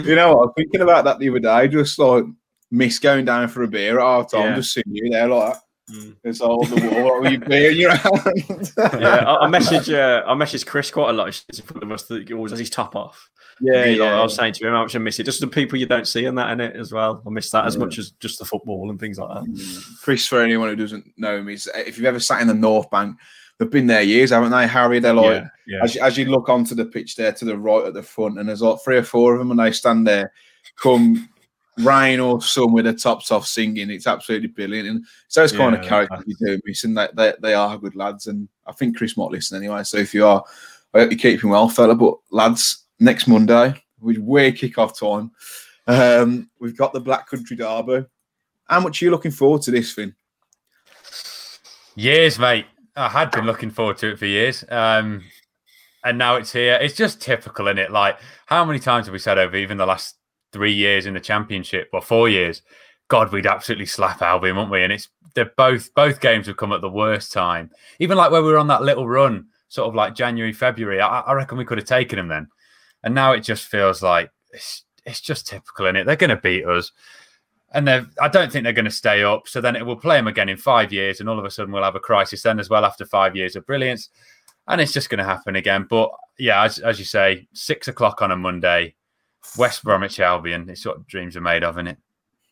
You know what? I was thinking about that the other day, just like miss going down for a beer at half time, yeah. just seeing you there like that. Mm. It's all the wall. What you being your hand? yeah, I, I message. Uh, I message Chris quite a lot. He's in front of us. Always has his top off. Yeah, yeah. Like, I was saying to him, how much I miss it. Just the people you don't see and that in it as well. I miss that as yeah. much as just the football and things like that. Mm. Chris, for anyone who doesn't know him, is if you've ever sat in the North Bank, they've been there years, haven't they, Harry? They're like yeah, yeah. As, you, as you look onto the pitch there to the right at the front, and there's like three or four of them, and they stand there. Come. Rain or sun with the tops off singing, it's absolutely brilliant. And so it's kind yeah, of character you do miss, and they, they, they are good lads. And I think Chris might listen anyway. So if you are, I hope you're keeping well, fella. But lads, next Monday, we're way kick off time. Um, we've got the Black Country Derby. How much are you looking forward to this thing? Years, mate. I had been looking forward to it for years. Um, and now it's here. It's just typical, isn't it? Like, how many times have we said over even the last three years in the Championship, or four years, God, we'd absolutely slap Albion, wouldn't we? And it's they're both both games have come at the worst time. Even like where we were on that little run, sort of like January, February, I, I reckon we could have taken them then. And now it just feels like it's it's just typical, isn't it? They're going to beat us, and they I don't think they're going to stay up. So then it will play them again in five years, and all of a sudden we'll have a crisis then as well after five years of brilliance, and it's just going to happen again. But yeah, as, as you say, six o'clock on a Monday. West Bromwich Albion, it's what dreams are made of, isn't it?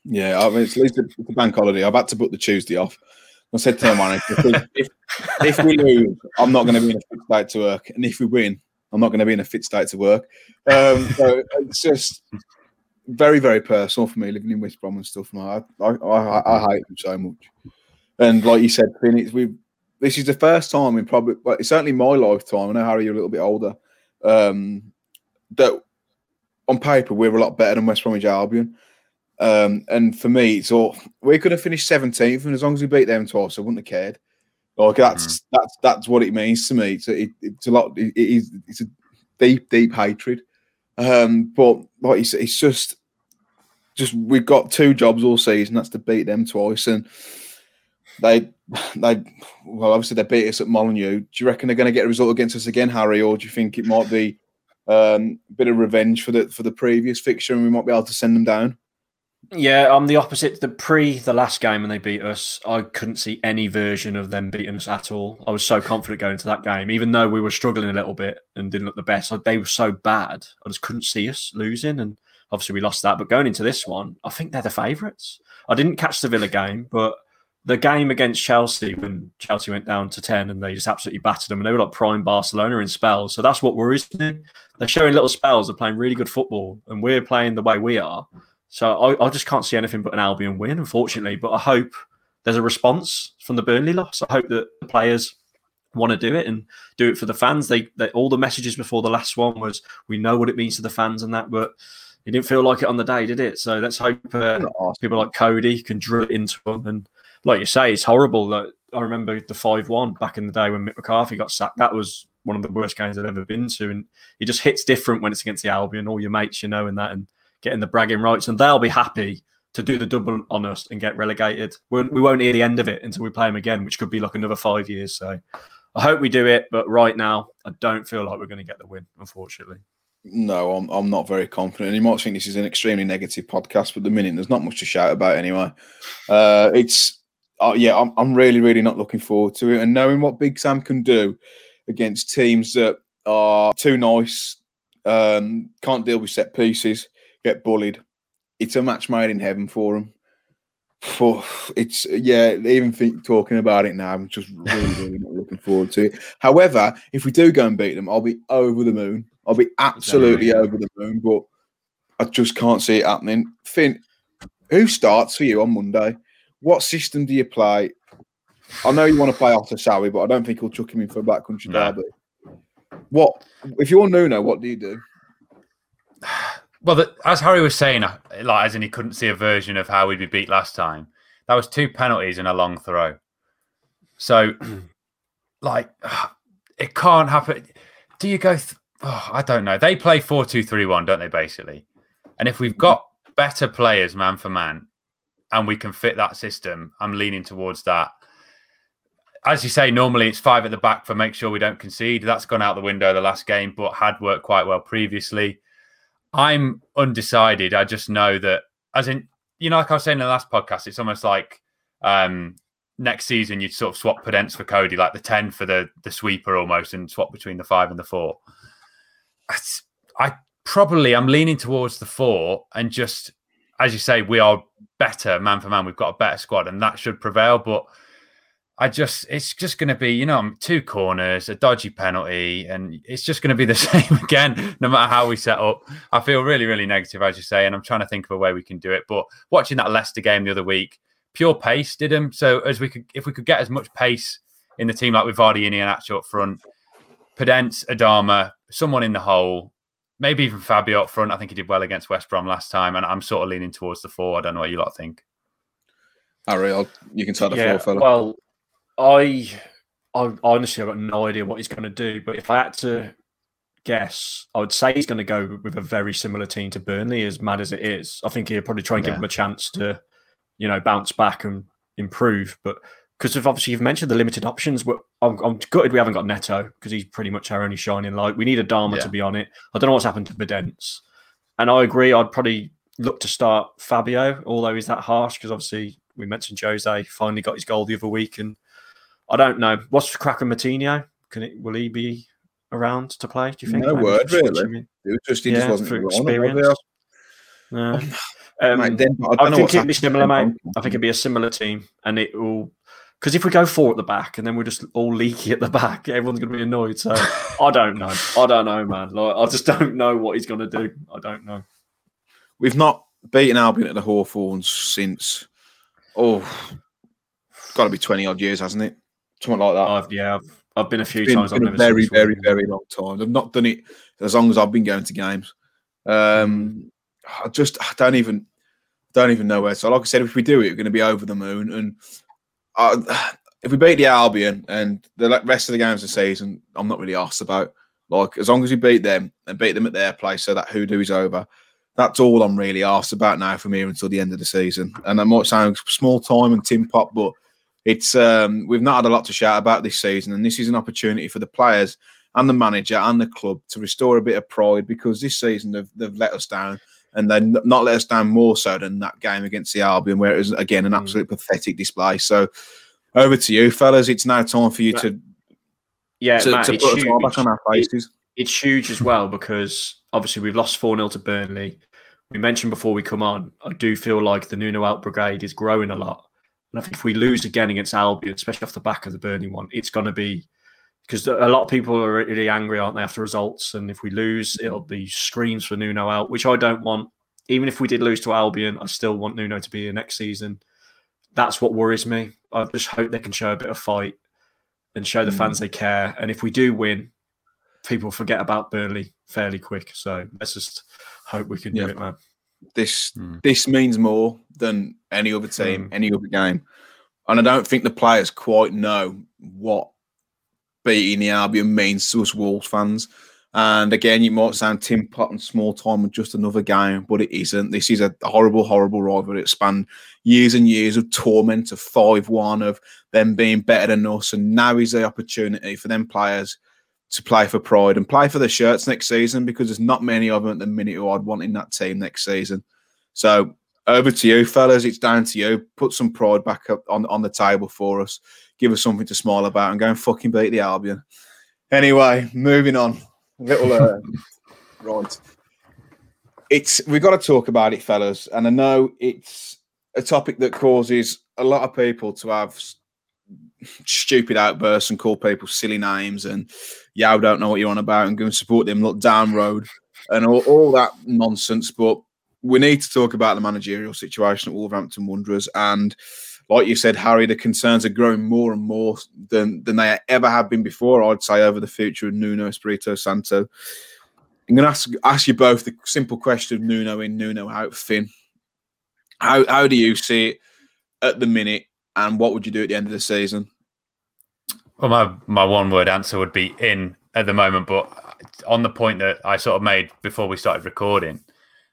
Yeah, I mean, it's at least a bank holiday. I've had to book the Tuesday off. I said to my manager, if, if we lose, I'm not going to be in a fit state to work. And if we win, I'm not going to be in a fit state to work. Um, so it's just very, very personal for me living in West Brom and stuff. And I, I, I, I hate them so much. And like you said, Phoenix, we this is the first time in probably, well, it's certainly my lifetime. I know, Harry, you're a little bit older. Um, that on paper, we're a lot better than West Bromwich Albion. Um, and for me, it's all, we could have finished seventeenth, and as long as we beat them twice, I wouldn't have cared. Like that's mm. that's that's what it means to me. So it, it's a lot. It is it, it's a deep, deep hatred. Um, but like you said, it's just just we've got two jobs all season. That's to beat them twice, and they they well obviously they beat us at Molineux. Do you reckon they're going to get a result against us again, Harry, or do you think it might be um, a bit of revenge for the for the previous fixture, and we might be able to send them down? Yeah, I'm the opposite. The pre the last game when they beat us, I couldn't see any version of them beating us at all. I was so confident going into that game, even though we were struggling a little bit and didn't look the best. They were so bad, I just couldn't see us losing, and obviously we lost that. But going into this one, I think they're the favourites. I didn't catch the Villa game, but the game against Chelsea when Chelsea went down to ten and they just absolutely battered them, and they were like prime Barcelona in spells. So that's what worries me. They're showing little spells. They're playing really good football, and we're playing the way we are. So I, I just can't see anything but an Albion win, unfortunately. But I hope there's a response from the Burnley loss. I hope that the players want to do it and do it for the fans. They, they all the messages before the last one was, we know what it means to the fans and that, but it didn't feel like it on the day, did it? So let's hope uh, people like Coady can drill it into them. And like you say, it's horrible. Like, I remember the five one back in the day when Mick McCarthy got sacked. That was one of the worst games I've ever been to. And it just hits different when it's against the Albion, all your mates, you know, and that. And getting the bragging rights, and they'll be happy to do the double on us and get relegated. We're, we won't hear the end of it until we play them again, which could be like another five years. So I hope we do it, but right now I don't feel like we're going to get the win, unfortunately. No, I'm I'm not very confident. You might think this is an extremely negative podcast, but at the minute there's not much to shout about anyway. Uh, it's uh, yeah, I'm I'm really really not looking forward to it, and knowing what Big Sam can do against teams that are too nice, um, can't deal with set pieces, get bullied. It's a match made in heaven for them. For it's yeah, even think, talking about it now, I'm just really, really not looking forward to it. However, if we do go and beat them, I'll be over the moon. I'll be absolutely yeah. over the moon. But I just can't see it happening. Finn, who starts for you on Monday? What system do you play? I know you want to play Otasowie, but I don't think he'll chuck him in for a Black Country no. Derby. What if you're Nuno? What do you do? Well, the, as Harry was saying, like as in he couldn't see a version of how we'd be beat last time. That was two penalties and a long throw. So, like, it can't happen. Do you go? Th- oh, I don't know. They play four two three one, don't they? Basically, and if we've got better players, man for man, and we can fit that system, I'm leaning towards that. As you say, normally it's five at the back for make sure we don't concede. That's gone out the window the last game, but had worked quite well previously. I'm undecided. I just know that, as in, you know, like I was saying in the last podcast, it's almost like um, next season you'd sort of swap Podence for Coady, like the ten for the the sweeper almost, and swap between the five and the four. I, I probably, I'm leaning towards the four, and just, as you say, we are better man for man. We've got a better squad and that should prevail. But I just, it's just going to be, you know, two corners, a dodgy penalty, and it's just going to be the same again, no matter how we set up. I feel really, really negative, as you say, and I'm trying to think of a way we can do it. But watching that Leicester game the other week, pure pace did them. So as we could, if we could get as much pace in the team, like with Vardy and Iheanacho up front, Podence, Adama, someone in the hole, maybe even Fabio up front. I think he did well against West Brom last time, and I'm sort of leaning towards the four. I don't know what you lot think. Harry, I'll, you can start the yeah, four, fella. Well, I, I honestly I've got no idea what he's going to do, but if I had to guess, I would say he's going to go with a very similar team to Burnley, as mad as it is. I think he'll probably try and yeah. give him a chance to, you know, bounce back and improve. But because of obviously you've mentioned the limited options, but I'm, I'm gutted we haven't got Neto because he's pretty much our only shining light. We need a Dharma yeah. to be on it. I don't know what's happened to Podence. And I agree, I'd probably look to start Fabio, although he's that harsh because obviously we mentioned Jose finally got his goal the other week, and I don't know. What's the crack of Matinho? Can it? Will he be around to play? Do you think? No word, really. It was just he yeah, just wasn't for experience. No. Um, mate, then, I, I think it'd be similar, mate. I think it'd be a similar team, and it will. Because if we go four at the back, and then we're just all leaky at the back, everyone's going to be annoyed. So I don't know. I don't know, man. Like, I just don't know what he's going to do. I don't know. We've not beaten Albion at the Hawthorns since oh, got to be twenty odd years, hasn't it? Something like that. I've, yeah, I've, I've been a few it's times. Been I've been a very, very, very long time. I've not done it as long as I've been going to games. Um, I just I don't even don't even know where. So, like I said, if we do it, we're going to be over the moon. And I, if we beat the Albion and the rest of the games of the season, I'm not really arsed about. Like as long as we beat them and beat them at their place, so that hoodoo is over. that's all I'm really arsed about now from here until the end of the season. And that might sound small time and tin pop, but it's um, we've not had a lot to shout about this season, and this is an opportunity for the players and the manager and the club to restore a bit of pride, because this season they've, they've let us down, and they've not let us down more so than that game against the Albion, where it was, again, an absolute mm. pathetic display. So over to you, fellas. It's now time for you Matt, to, yeah, to, Matt, to put a smile back on our faces. It, it's huge as well, because obviously we've lost four nil to Burnley. We mentioned before we come on, I do feel like the Nuno out brigade is growing a lot. And I think if we lose again against Albion, especially off the back of the Burnley one, it's going to be... Because a lot of people are really angry, aren't they, after results? And if we lose, it'll be screams for Nuno out, which I don't want. Even if we did lose to Albion, I still want Nuno to be here next season. That's what worries me. I just hope they can show a bit of fight and show the mm. fans they care. And if we do win, people forget about Burnley fairly quick. So let's just hope we can yeah. do it, man. This mm. this means more than any other team, mm. any other game. And I don't think the players quite know what beating the Albion means to us Wolves fans. And again, you might sound tin pot and small time with just another game, but it isn't. This is a horrible, horrible rivalry. It spanned years and years of torment, of five one, of them being better than us. And now is the opportunity for them players to play for pride and play for their shirts next season, because there's not many of them at the minute who I'd want in that team next season. So over to you, fellas. It's down to you. Put some pride back up on, on the table for us. Give us something to smile about and go and fucking beat the Albion. Anyway, moving on. A little uh, right. It's we've got to talk about it, fellas. And I know it's a topic that causes a lot of people to have stupid outbursts and call people silly names and yeah, I don't know what you're on about and go and support them, look down road and all, all that nonsense. But we need to talk about the managerial situation at Wolverhampton Wanderers. And like you said, Harry, the concerns are growing more and more than, than they ever have been before, I'd say, over the future of Nuno Espirito Santo. I'm going to ask, ask you both the simple question of Nuno in, Nuno out. Finn, how, how do you see it at the minute, and what would you do at the end of the season? Well, my, my one-word answer would be in at the moment, but on the point that I sort of made before we started recording,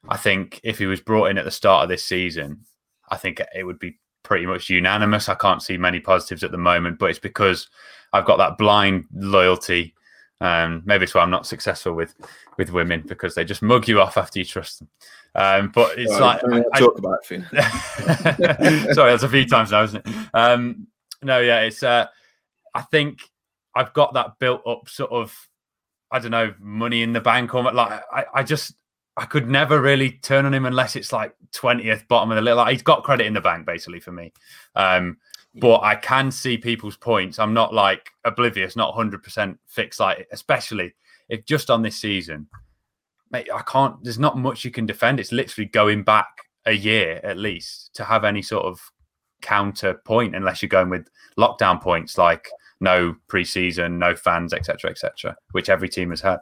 I think if he was brought in at the start of this season, I think it would be pretty much unanimous. I can't see many positives at the moment, but it's because I've got that blind loyalty. Um, maybe it's why I'm not successful with, with women, because they just mug you off after you trust them. Um, but it's sorry, like... I, I, talk about it, Finn. Sorry, that's a few times now, isn't it? Um, no, yeah, it's... Uh, I think I've got that built up sort of, I don't know, money in the bank. Or like I, I just... I could never really turn on him unless it's like twentieth bottom of the list. Like, he's got credit in the bank, basically, for me. Um, but I can see people's points. I'm not like oblivious, not one hundred percent fixed. Like, especially if just on this season, mate, I can't. There's not much you can defend. It's literally going back a year at least to have any sort of counterpoint, unless you're going with lockdown points like no preseason, no fans, et cetera, et cetera, which every team has had.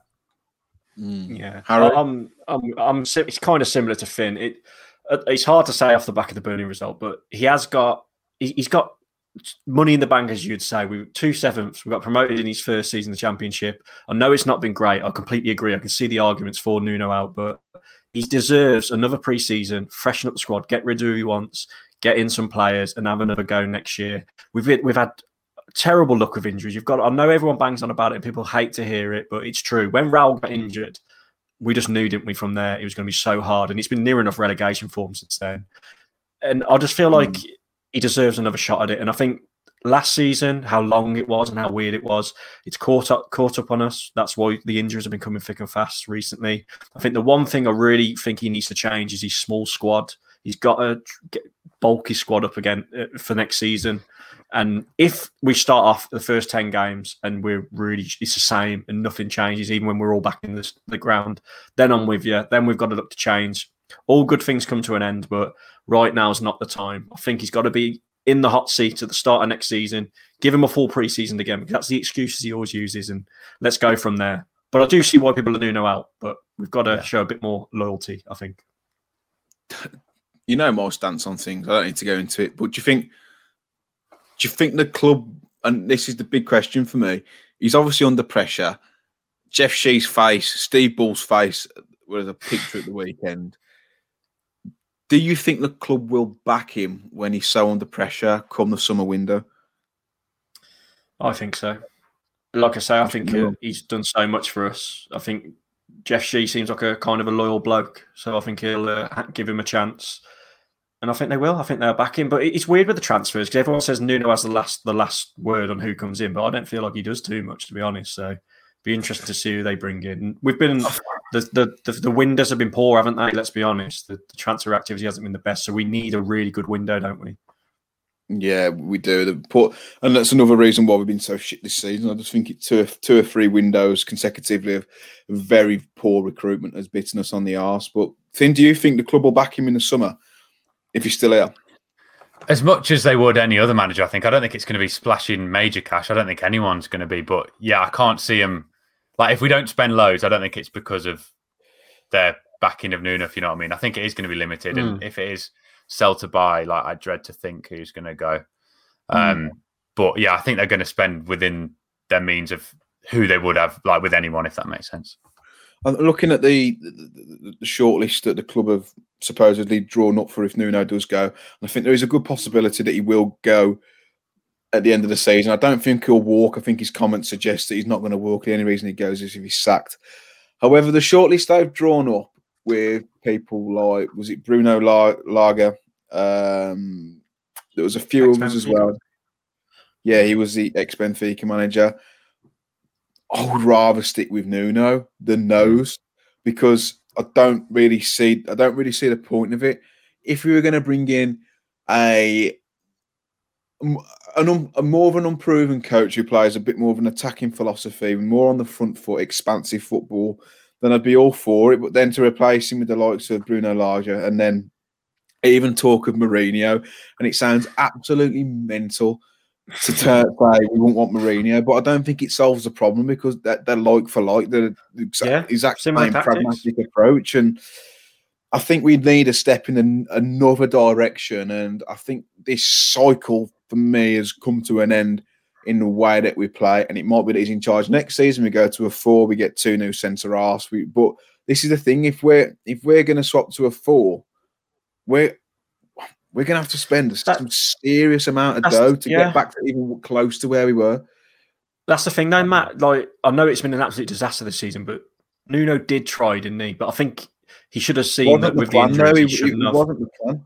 Mm. Yeah, Harry? I'm, I'm, I'm. It's kind of similar to Finn. It, it's hard to say off the back of the Burnley result, but he has got, he's got money in the bank, as you'd say. We were two sevenths. We got promoted in his first season of the Championship. I know it's not been great. I completely agree. I can see the arguments for Nuno out, but he deserves another pre-season, freshen up the squad, get rid of who he wants, get in some players, and have another go next year. We've we've had terrible luck with injuries. You've got, I know everyone bangs on about it and people hate to hear it, but it's true. When Raul got injured, we just knew, didn't we, from there, it was going to be so hard. And it's been near enough relegation form since then. And I just feel like mm. he deserves another shot at it. And I think last season, how long it was and how weird it was, it's caught up, caught up on us. That's why the injuries have been coming thick and fast recently. I think the one thing I really think he needs to change is his small squad. He's got to get bulky squad up again for next season. And if we start off the first ten games and we're really, it's the same and nothing changes, even when we're all back in the, the ground, then I'm with you. Then we've got to look to change. All good things come to an end, but right now is not the time. I think he's got to be in the hot seat at the start of next season. Give him a full preseason again, because that's the excuses he always uses, and let's go from there. But I do see why people are Nuno out, but we've got to yeah. show a bit more loyalty, I think. You know my stance on things. I don't need to go into it, but do you think... Do you think the club, and this is the big question for me, he's obviously under pressure. Jeff Shee's face, Steve Ball's face, was a picture at the weekend. Do you think the club will back him when he's so under pressure come the summer window? I think so. Like I say, I think yeah. he's done so much for us. I think Jeff Shee seems like a kind of a loyal bloke, so I think he'll uh, give him a chance. And I think they will. I think they'll back him. But it's weird with the transfers because everyone says Nuno has the last the last word on who comes in, but I don't feel like he does too much, to be honest. So it'd be interesting to see who they bring in. We've been the the the, the windows have been poor, haven't they? Let's be honest. The, the transfer activity hasn't been the best, so we need a really good window, don't we? Yeah, we do. And that's another reason why we've been so shit this season. I just think it two or, two or three windows consecutively of very poor recruitment has bitten us on the arse. But Finn, do you think the club will back him in the summer? If you're still here. As much as they would any other manager, I think. I don't think it's going to be splashing major cash. I don't think anyone's going to be. But, yeah, I can't see them. Like, if we don't spend loads, I don't think it's because of their backing of Nuno, if you know what I mean. I think it is going to be limited. Mm. And if it is sell to buy, like, I dread to think who's going to go. Um, mm. But, yeah, I think they're going to spend within their means of who they would have, like, with anyone, if that makes sense. I'm looking at the, the, the shortlist that the club have supposedly drawn up for if Nuno does go, and I think there is a good possibility that he will go at the end of the season. I don't think he'll walk. I think his comments suggest that he's not going to walk. The only reason he goes is if he's sacked. However, the shortlist they've drawn up with people like, was it Bruno Lager? Um, there was a few others as well. Yeah, he was the ex-Benfica manager. I would rather stick with Nuno than Nose because I don't really see I don't really see the point of it. If we were going to bring in a an a more of an unproven coach who plays a bit more of an attacking philosophy, more on the front foot, expansive football, then I'd be all for it. But then to replace him with the likes of Bruno Lage and then even talk of Mourinho, and it sounds absolutely mental. To turn play, we wouldn't want Mourinho, but I don't think it solves the problem because they're, they're like for like, they're the exact, yeah, exact same pragmatic approach. And I think we need a step in an, another direction. And I think this cycle for me has come to an end in the way that we play. And it might be that he's in charge next season. We go to a four, we get two new centre halves. We, but this is the thing: if we're if we're going to swap to a four, we're We're going to have to spend some serious amount of dough to yeah. get back to even close to where we were. That's the thing, though, Matt. Like, I know it's been an absolute disaster this season, but Nuno did try, didn't he? But I think he should have seen that with the injuries. It wasn't the plan.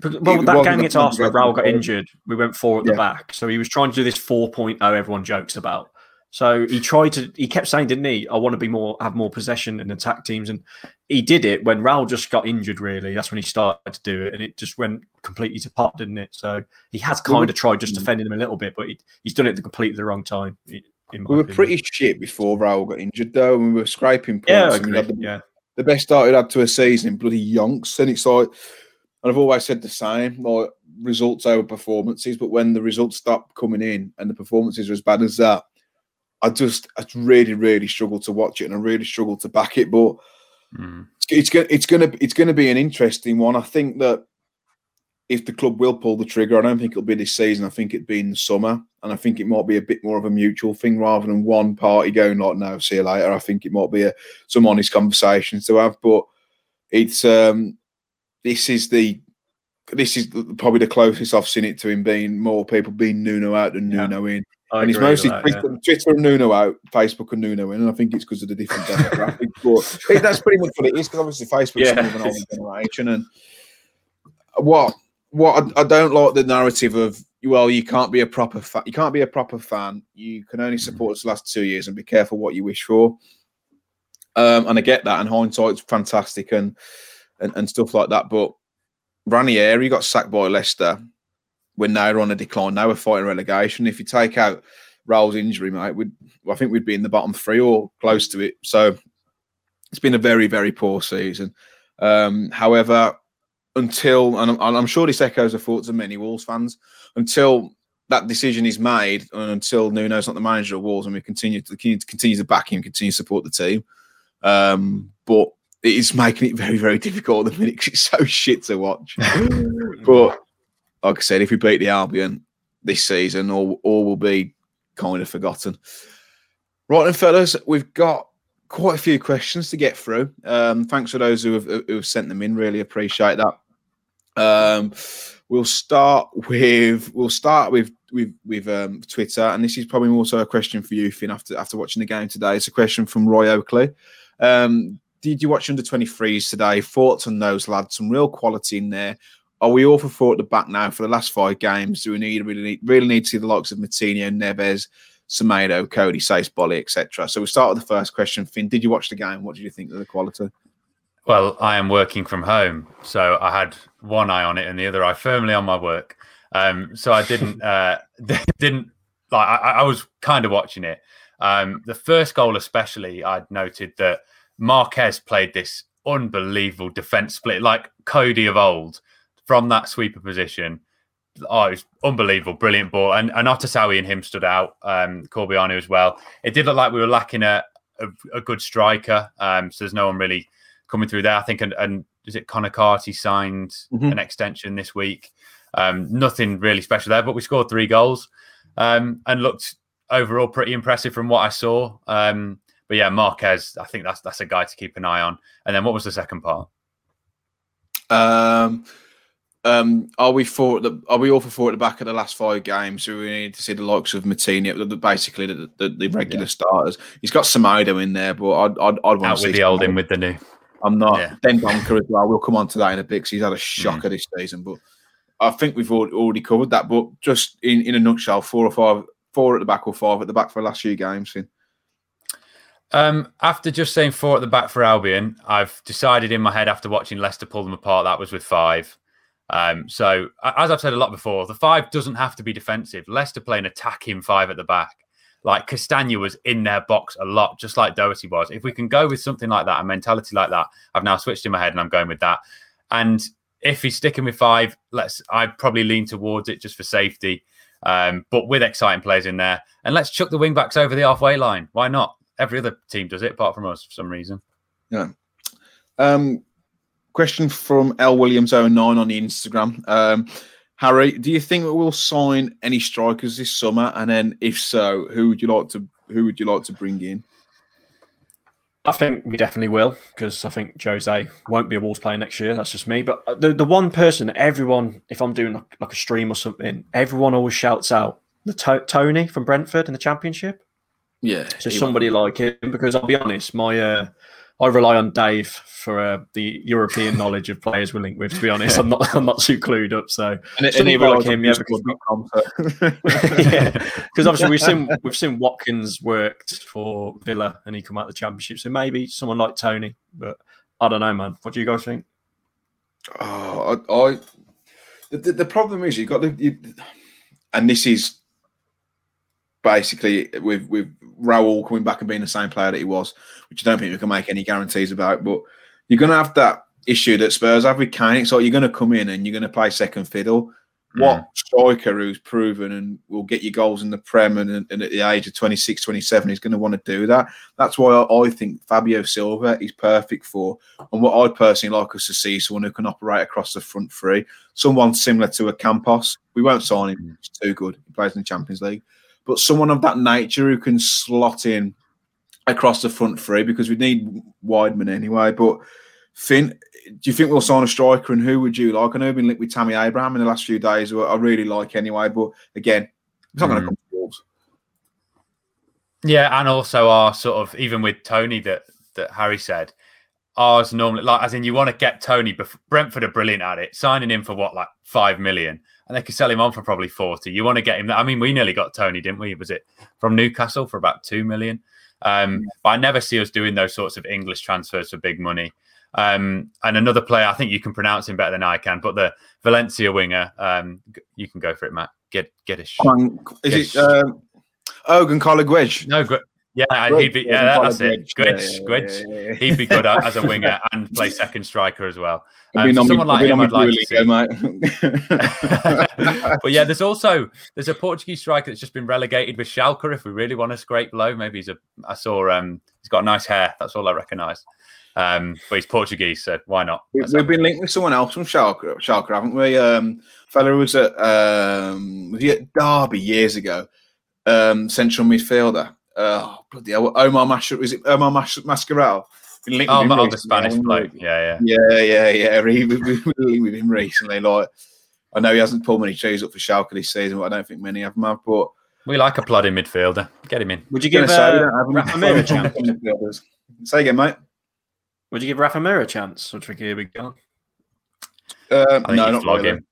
But, well, it that game against Arsenal, Raul got injured. We went four at yeah. the back, so he was trying to do this four point oh everyone jokes about. So he tried to. He kept saying, didn't he? I want to be more, have more possession and attack teams, and he did it when Raul just got injured. Really, that's when he started to do it, and it just went completely to pot, didn't it? So he has kind of tried just defending him a little bit, but he, he's done it the completely the wrong time. We were opinion. pretty shit before Raul got injured, though, and we were scraping points. Yeah, I agree. And the, yeah. the best start he'd had to a season in bloody yonks, and it's like. And I've always said the same, like results over performances. But when the results stop coming in and the performances are as bad as that. I just, I really, really struggle to watch it, and I really struggle to back it. But mm. it's going, it's going to, it's going to be an interesting one. I think that if the club will pull the trigger, I don't think it'll be this season. I think it'd be in the summer, and I think it might be a bit more of a mutual thing rather than one party going like, "No, see you later." I think it might be a, some honest conversations to have. But it's um, this is the. This is probably the closest I've seen it to him being more people being Nuno out than yeah. Nuno in. I and it's mostly that, Twitter, yeah. Twitter and Nuno out, Facebook and Nuno in. And I think it's because of the different demographics. But it, that's pretty much what it is because obviously Facebook's yeah. moving on in generation. And what what I, I don't like the narrative of, well, you can't be a proper fan. You can't be a proper fan. You can only support us the last two years and be careful what you wish for. Um, and I get that. And hindsight's fantastic and, and, and stuff like that. But Ranieri got sacked by Leicester when they were on a decline. They were fighting relegation. If you take out Raul's injury, mate, we'd, I think we'd be in the bottom three or close to it. So it's been a very, very poor season. Um, however, until, and I'm, I'm sure this echoes the thoughts of many Wolves fans, until that decision is made and until Nuno's not the manager of Wolves and we continue to continue to back him, continue to support the team. Um, but it is making it very, very difficult at the minute because it's so shit to watch. But like I said, if we beat the Albion this season, all, all will be kind of forgotten. Right then, fellas, we've got quite a few questions to get through. Um, thanks for those who have, who have sent them in. Really appreciate that. Um, we'll start with we'll start with with with um, Twitter, and this is probably also a question for you, Finn. After after watching the game today, it's a question from Roy Oakley. Um, did you watch under twenty-threes today? Thoughts on those lads? Some real quality in there. Are we all for four at the back now for the last five games? Do we need really need, really need to see the likes of Vitinha, Neves, Semedo, Coady, Sace, Boly, et cetera? So we start with the first question, Finn. Did you watch the game? What did you think of the quality? Well, I am working from home, so I had one eye on it and the other eye firmly on my work. Um, so I didn't, uh, didn't like. I, I was kind of watching it. Um, the first goal, especially, I'd noted that Marquez played this unbelievable defense split, like Coady of old. From that sweeper position, oh, it was unbelievable, brilliant ball. And, and Otasowie and him stood out, um, Corbiano as well. It did look like we were lacking a a, a good striker, um, so there's no one really coming through there. I think, and, and is it Conor Coady signed mm-hmm. an extension this week? Um, nothing really special there, but we scored three goals um, and looked overall pretty impressive from what I saw. Um, but yeah, Marquez, I think that's that's a guy to keep an eye on. And then what was the second part? Um. Um, are we for the, are we all for four at the back of the last five games? Do we need to see the likes of Matinho, basically the, the, the regular yeah. starters? He's got Semedo in there, but I'd, I'd, I'd want Out to see with the old in with the new. I'm not yeah. Dendoncker as well. We'll come on to that in a bit because he's had a shocker mm. this season. But I think we've already covered that. But just in, in a nutshell, four or five, four at the back or five at the back for the last few games. Um, after just saying four at the back for Albion, I've decided in my head after watching Leicester pull them apart that was with five. Um, so, as I've said a lot before, the five doesn't have to be defensive. Leicester play an attacking five at the back. Like, Castagna was in their box a lot, just like Doherty was. If we can go with something like that, a mentality like that, I've now switched in my head and I'm going with that. And if he's sticking with five, let's. I'd probably lean towards it just for safety, um, but with exciting players in there. And let's chuck the wing-backs over the halfway line. Why not? Every other team does it, apart from us, for some reason. Yeah. Um... Question from L Williams oh nine on the Instagram. Um, Harry, do you think that we'll sign any strikers this summer? And then, if so, who would you like to who would you like to bring in? I think we definitely will, because I think Jose won't be a Wolves player next year. That's just me. But the the one person that everyone, if I'm doing like, like a stream or something, everyone always shouts out the to Tony from Brentford in the Championship. Yeah, so somebody won't. like him, because I'll be honest, my. Uh, I rely on Dave for uh, the European knowledge of players we're linked with. To be honest, I'm not I'm not too clued up. So and it, and like him, yeah, because yeah. obviously we've seen we've seen Watkins worked for Villa and he come out of the Championship. So maybe someone like Tony, but I don't know, man. What do you guys think? Oh, I, I the, the problem is you've got the, you, and this is basically with with Raul coming back and being the same player that he was, which I don't think we can make any guarantees about. But you're going to have that issue that Spurs have with Kane. So you're going to come in and you're going to play second fiddle. Yeah. What striker who's proven and will get your goals in the Prem and, and at the age of twenty-six, twenty-seven is going to want to do that? That's why I, I think Fabio Silva is perfect for. And what I'd personally like us to see is someone who can operate across the front three, someone similar to a Campos. We won't sign him. He's too good. He plays in the Champions League. But someone of that nature who can slot in across the front three, because we need Wideman anyway. But Finn, do you think we'll sign a striker, and who would you like? I know we've been linked with Tammy Abraham in the last few days, who I really like anyway. But again, it's not mm. going to come to Wolves. Yeah, and also our sort of, even with Tony that that Harry said, ours normally, like as in you want to get Tony. Brentford are brilliant at it, signing him for what, like five million. And they could sell him on for probably forty. You want to get him that. I mean, we nearly got Tony, didn't we? Was it from Newcastle for about two million? Um, but I never see us doing those sorts of English transfers for big money. Um, and another player, I think you can pronounce him better than I can, but the Valencia winger, um, you can go for it, Matt. Get get a shot. Is it um, Ogun Colliguez? No, yeah, he'd be, yeah, that's it. Gwitch, Gwitch. He'd be good as a winger and play second striker as well. Um, so someone like him, I'd like to see. But yeah, there's also there's a Portuguese striker that's just been relegated with Schalke. If we really want to scrape low, maybe he's a. I saw um, he's got nice hair. That's all I recognise. Um, but he's Portuguese, so why not? That's We've been linked with someone else from Schalke, Schalke, haven't we? Um, fella was at um, was he at Derby years ago? Um, central midfielder. uh, oh, bloody hell, Omar Mascher, was it Omar Mas- Mascarell? Oh, the other Spanish bloke. Yeah, yeah. Yeah, yeah, yeah. We've been with him recently. Like, I know he hasn't pulled many trees up for Schalke this season, but I don't think many of them have. But we like a plodding midfielder. Get him in. Would you give uh, Rafa Mir a chance? Say again, mate. Would you give Rafa Mir a chance? Which here we go. Um, no, not really. Him.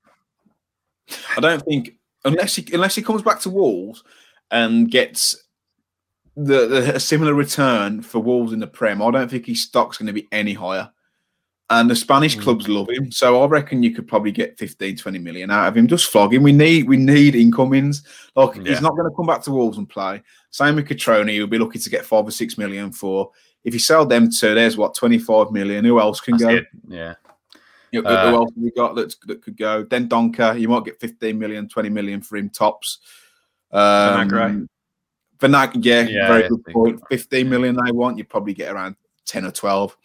I don't think unless he unless he comes back to Wolves and gets the, the a similar return for Wolves in the Prem, I don't think his stock's going to be any higher. And the Spanish mm. clubs love him, so I reckon you could probably get fifteen, twenty million out of him. Just flog him. We need we need incomings. Like yeah. He's not going to come back to Wolves and play. Same with Catrone, who'll be lucky to get five or six million for. If you sell them two, there's what twenty-five million. Who else can That's go? It. Yeah. Who uh, else have we got that, that could go? Dendoncker, you might get fifteen million, twenty million for him tops. Um, Vinagre. Vinagre, yeah, yeah, very yeah, good point. fifteen million they want, you probably get around ten or twelve.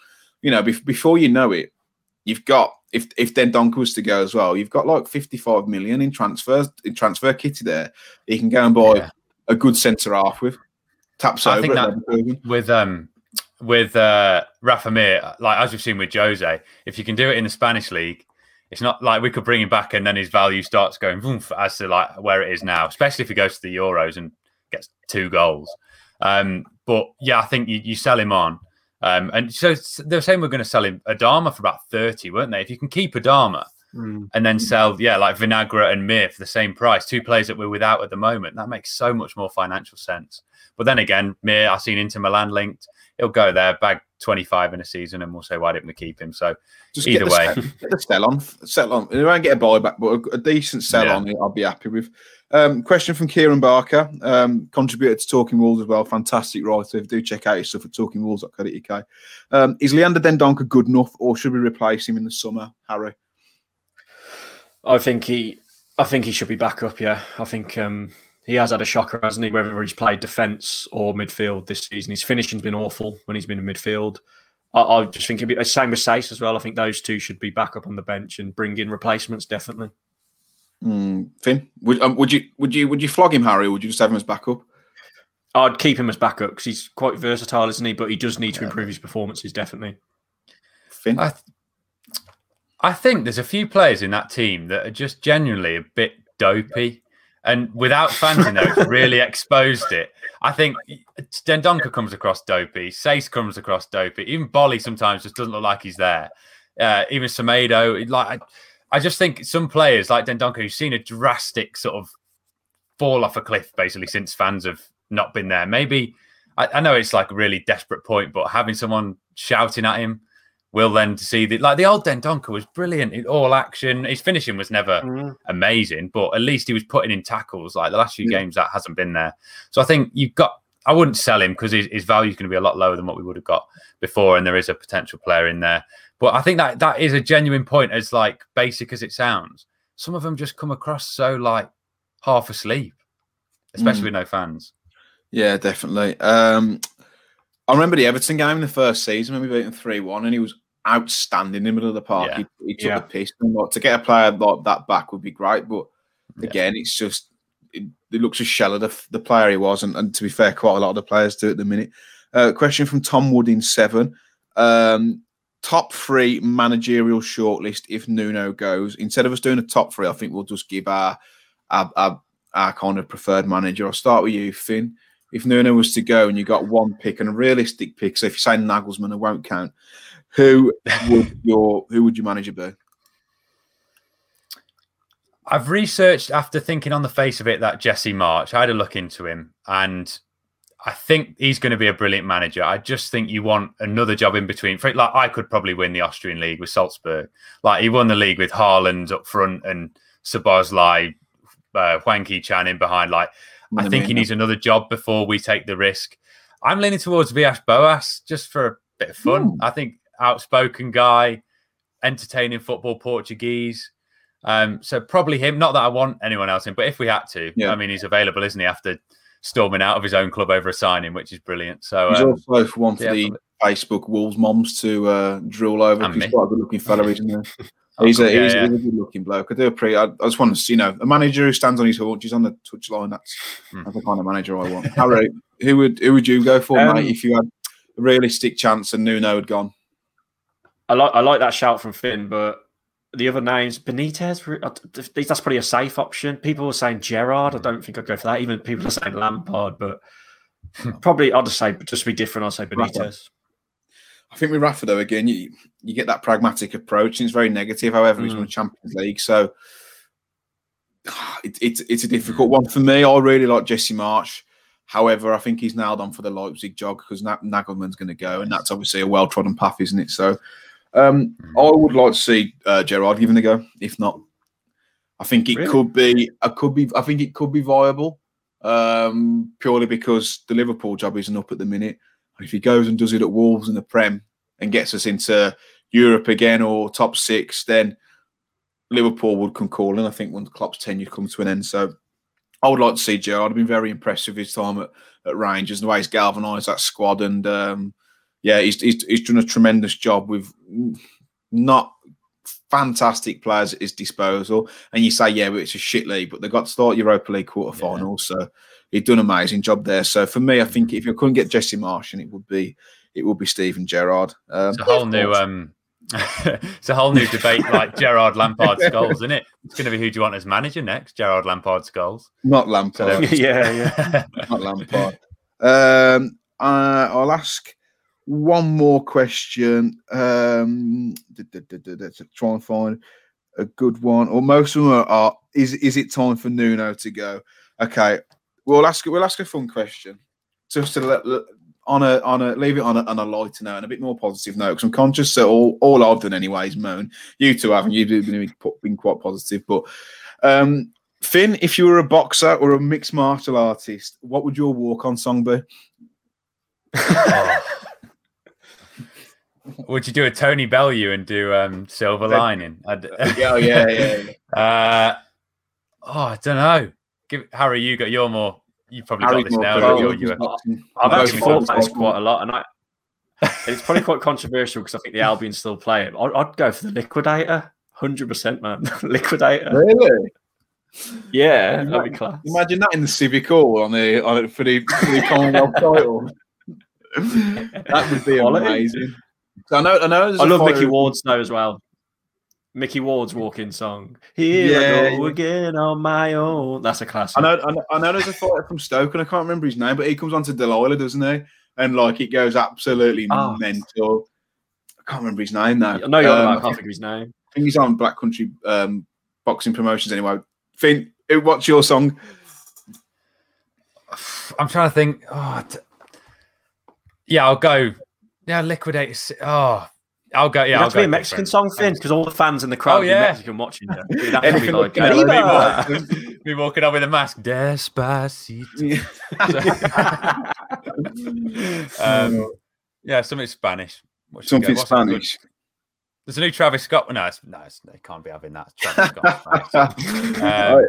You know, be- before you know it, you've got, if if Dendoncker was to go as well, you've got like fifty-five million in transfers, in transfer kitty there. You can go and buy yeah. a good centre-half with. Taps I over. Think that with... um. With uh, Rafa Mir, like as we've seen with Jose, if you can do it in the Spanish league, it's not like we could bring him back and then his value starts going oomph as to like where it is now, especially if he goes to the Euros and gets two goals. Um, but yeah, I think you, you sell him on. Um, and so they're saying we're going to sell him Adama for about thirty, weren't they? If you can keep Adama mm. and then sell, yeah, like Vinagre and Mir for the same price, two players that we're without at the moment, that makes so much more financial sense. But then again, Mir, I've seen Inter Milan linked. He'll go there, bag twenty-five in a season, and we'll say, why didn't we keep him? So just either get way. Sell, get the sell on. Sell on. They won't get a buyback, but a decent sell yeah. on, I'll be happy with. Um, question from Kieran Barker. Um, contributor to Talking Wolves as well. Fantastic writer. Do check out his stuff at talking wolves dot co dot U K. Um, is Leander Dendoncker good enough, or should we replace him in the summer, Harry? I think he I think he should be back up, yeah. I think... Um... He has had a shocker, hasn't he? Whether he's played defence or midfield this season, his finishing's been awful when he's been in midfield. I, I just think it'd be the same with Sace as well. I think those two should be back up on the bench and bring in replacements definitely. Mm, Finn, would, um, would you would you would you flog him, Harry? Or would you just have him as backup? I'd keep him as backup because he's quite versatile, isn't he? But he does need yeah. to improve his performances definitely. Finn, I, th- I think there's a few players in that team that are just genuinely a bit dopey. And without fancy notes, really exposed it. I think Dendoncker comes across dopey. Sace comes across dopey. Even Boly sometimes just doesn't look like he's there. Uh, even Semedo. Like, I, I just think some players like Dendoncker, who's seen a drastic sort of fall off a cliff, basically, since fans have not been there. Maybe, I, I know it's like a really desperate point, but having someone shouting at him will then see that, like the old Dendoncker was brilliant in all action. His finishing was never mm. amazing, but at least he was putting in tackles. Like the last few yeah. games, that hasn't been there. So I think you've got, I wouldn't sell him because his, his value is going to be a lot lower than what we would have got before. And there is a potential player in there. But I think that that is a genuine point, as like basic as it sounds. Some of them just come across so like half asleep, especially mm. with no fans. Yeah, definitely. Um, I remember the Everton game in the first season when we beat them three one and he was outstanding in the middle of the park. Yeah. He, he took yeah. the piss. And like, to get a player like that back would be great, but again, yeah. it's just it, it looks a shell of the, the player he was, and, and to be fair, quite a lot of the players do at the minute. Uh, question from Tom Wood in Seven: um, top three managerial shortlist if Nuno goes. Instead of us doing a top three, I think we'll just give our our, our, our kind of preferred manager. I'll start with you, Finn. If Nuno was to go and you got one pick and a realistic pick, so if you say Nagelsmann, it won't count. Who would your who would your manager be? I've researched after thinking on the face of it that Jesse Marsch. I had a look into him, and I think he's going to be a brilliant manager. I just think you want another job in between. Like I could probably win the Austrian league with Salzburg. Like he won the league with Haaland up front and Szoboszlai, uh, Hwang-Ki-Chan in behind. Like. I think minute. He needs another job before we take the risk. I'm leaning towards Villas Boas just for a bit of fun. Mm. I think outspoken guy, entertaining football, Portuguese. Um, so probably him. Not that I want anyone else in, but if we had to, yeah. I mean, he's available, isn't he? After storming out of his own club over a signing, which is brilliant. So he's um, also one for yeah, the probably. Facebook Wolves moms to uh, drool over. And he's me. Quite a good-looking fellow, isn't he? He's a, yeah, he's, yeah. he's a good-looking bloke. I do appreciate. I, I just want to, you know, a manager who stands on his haunches on the touchline. That's, mm. that's the kind of manager I want. Harry, who would who would you go for, um, mate, if you had a realistic chance and Nuno had gone? I like I like that shout from Finn, but the other names, Benitez. That's probably a safe option. People were saying Gerrard. I don't think I'd go for that. Even people are saying Lampard, but probably I'd say just to be different. I'd say Benitez. Rafa. I think with Rafa though, again, you you get that pragmatic approach, and it's very negative. However, mm. he's won the Champions League, so it, it, it's a difficult one for me. I really like Jesse Marsch. However, I think he's nailed on for the Leipzig job because Nagelmann's going to go, and that's obviously a well-trodden path, isn't it? So. Um, I would like to see uh, Gerrard given a go. If not, I think it really? could be. I could be. I think it could be viable um, purely because the Liverpool job isn't up at the minute. And if he goes and does it at Wolves in the Prem and gets us into Europe again or top six, then Liverpool would come calling. I think when Klopp's tenure comes to an end, so I would like to see Gerrard. I've been very impressed with his time at, at Rangers and the way he's galvanised that squad and. Um, Yeah, he's, he's he's done a tremendous job with not fantastic players at his disposal. And you say, yeah, but it's a shit league, but they got to start Europa League quarterfinals, yeah. so he's done an amazing job there. So for me, I think if you couldn't get Jesse Marsch, and it would be it would be Steven Gerrard. Um, it's a whole new um, it's a whole new debate, like Gerrard Lampard Scholes, isn't it? It's going to be who do you want as manager next? Gerrard Lampard Scholes, not Lampard. So yeah, yeah, not Lampard. Um, uh, I'll ask. One more question. Um, let's try and find a good one. Or most of them are, are. Is is it time for Nuno to go? Okay, we'll ask. We'll ask a fun question. Just to let, on a on a leave it on a, on a lighter note and a bit more positive note. Because I'm conscious that all all I've done anyway is moan. You two haven't. You've been been quite positive. But um, Finn, if you were a boxer or a mixed martial artist, what would your walk on song be? Would you do a Tony Bellew and do um, Silver Lining? I'd... Oh, yeah, yeah. yeah. Uh, oh, I don't know. Give, Harry, you got your more. You probably Harry's got this now. Or you were... I've actually thought about this quite a lot. And I, it's probably quite controversial because I think the Albion still play it. I'd, I'd go for the Liquidator. one hundred percent, man. Liquidator. Really? Yeah, that'd be class. Imagine that in the Civic Hall on the, on the, for the, for the Commonwealth title. That would be amazing. I know. I know. I love Mickey in... Ward's now as well. Mickey Ward's walking song. Here yeah, I go yeah. again on my own. That's a classic. I know. I know, I know there's a fighter from Stoke, and I can't remember his name, but he comes on to Delilah, doesn't he? And like it goes absolutely oh. mental. I can't remember his name now. No, you're um, right. I can't think of his name. I think he's on Black Country um, boxing promotions anyway. Finn, what's your song? I'm trying to think. Oh, t- yeah, I'll go. Yeah, Liquidators. Oh, I'll go. Yeah, I'll go. Be a Mexican different. song, Finn, because all the fans in the crowd oh, yeah. are Mexican watching. It. That'd be like, yeah, be, be walking up with a mask. Despacito. um, yeah, something Spanish. What's something Spanish. There's a new Travis Scott. No, it's, no, it's, they can't be having that. It's Travis Scott. Right. Um, right.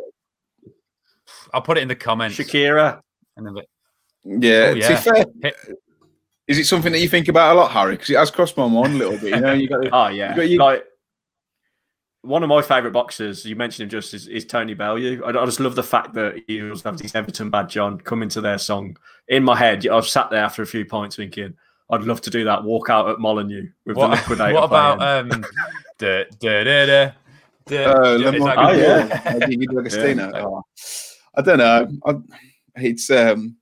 I'll put it in the comments. Shakira. And then, yeah. Oh, yeah. To fair. Is it something that you think about a lot, Harry? Because it has crossed my mind a little bit. You know, you got. Oh yeah. You got your... Like one of my favourite boxers, you mentioned him just, is, is Tony Bellew. I, I just love the fact that he was having this Everton badge on, coming to their song. In my head, I've sat there after a few pints thinking, I'd love to do that. Walk out at Molineux with what, the Liquidator. What about playing. um? da, da, da, da, da, uh, da, Lamont, oh yeah. oh. I don't know. I, it's um.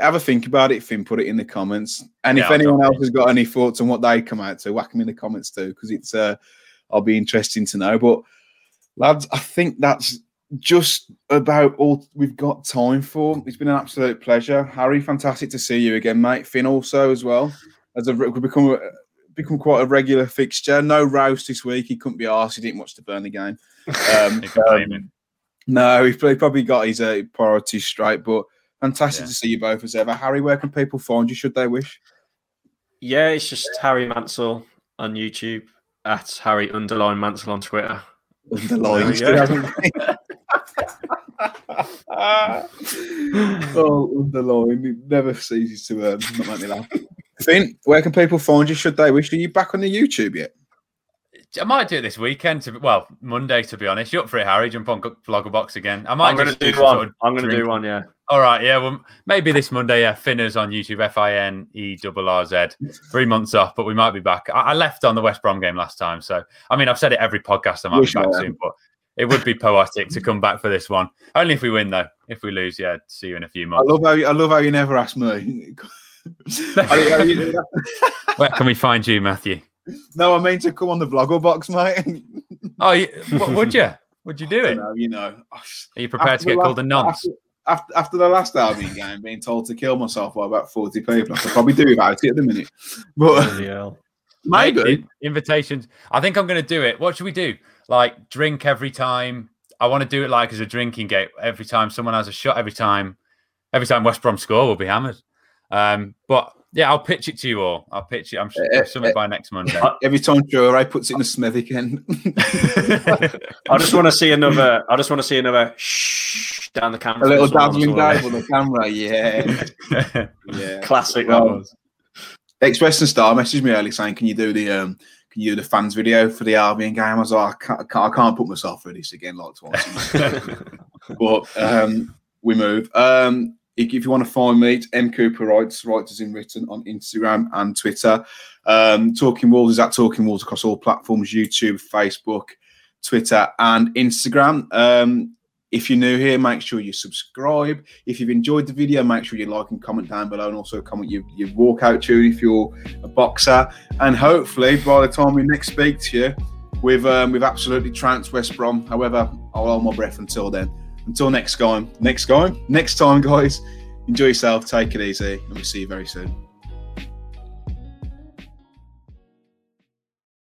Have a think about it, Finn. Put it in the comments. And yeah, if anyone else has got any thoughts on what they come out to, whack them in the comments too, because it's uh, I'll be interesting to know. But lads, I think that's just about all we've got time for. It's been an absolute pleasure, Harry. Fantastic to see you again, mate. Finn also as well, as I've become become quite a regular fixture. No Rouse this week. He couldn't be arsed. He didn't watch the Burnley game. Um, um, no, he probably got his uh, priorities straight, but. Fantastic yeah. to see you both as ever. Harry, where can people find you, should they wish? Yeah, it's just Harry Mansell on YouTube, at Harry underline Mansell on Twitter. Underline. oh, underline. It never ceases to um, not make me laugh. Finn, where can people find you, should they wish? Are you back on the YouTube yet? I might do it this weekend. To, well, Monday, to be honest. You up for it, Harry? Jump on Vloggerbox again. I might I'm going to do, do one. Sort of I'm going to do one, yeah. All right, yeah. Well, maybe this Monday, yeah. Finners on YouTube, F I N E R R Z. Three months off, but we might be back. I, I left on the West Brom game last time. So, I mean, I've said it every podcast. I might Wish be back soon, but it would be poetic to come back for this one. Only if we win, though. If we lose, yeah, see you in a few months. I love how you, I love how you never ask me. Where can we find you, Matthew? No, I mean to come on the Vloggerbox, mate. Oh, you, what, would you? Would you do it? Know, you know. Are you prepared after to get last, called a nonce? After, after, after the last Albion game, being told to kill myself by about forty people, I could probably do without it at the minute. But yeah, maybe mate, invitations. I think I'm going to do it. What should we do? Like drink every time. I want to do it like as a drinking game. Every time someone has a shot, every time, every time West Brom score, we'll be hammered. Um, but yeah, I'll pitch it to you all. I'll pitch it. I'm sure uh, something uh, by next Monday. Every time Gerrard puts it in a Smethwick end. I just want to see another. I just want to see another shh down the camera. A little dazzling dive on the camera. Yeah, yeah. Classic. That um, was. Ex-Western Star messaged me early saying, "Can you do the um, can you do the fans video for the Albion game?" I was like, "I can't, I can't, I can't put myself through this again, like twice." But um, we move. Um, If you want to find me, it's M Cooper Writes, Writers in Written on Instagram and Twitter. Um, Talking Wolves is at Talking Wolves across all platforms, YouTube, Facebook, Twitter, and Instagram. Um, if you're new here, make sure you subscribe. If you've enjoyed the video, make sure you like and comment down below, and also comment your, your walkout tune if you're a boxer. And hopefully, by the time we next speak to you, we've, um, we've absolutely trounced West Brom. However, I'll hold my breath until then. Until next time, next time, next time, guys, enjoy yourself, take it easy, and we'll see you very soon.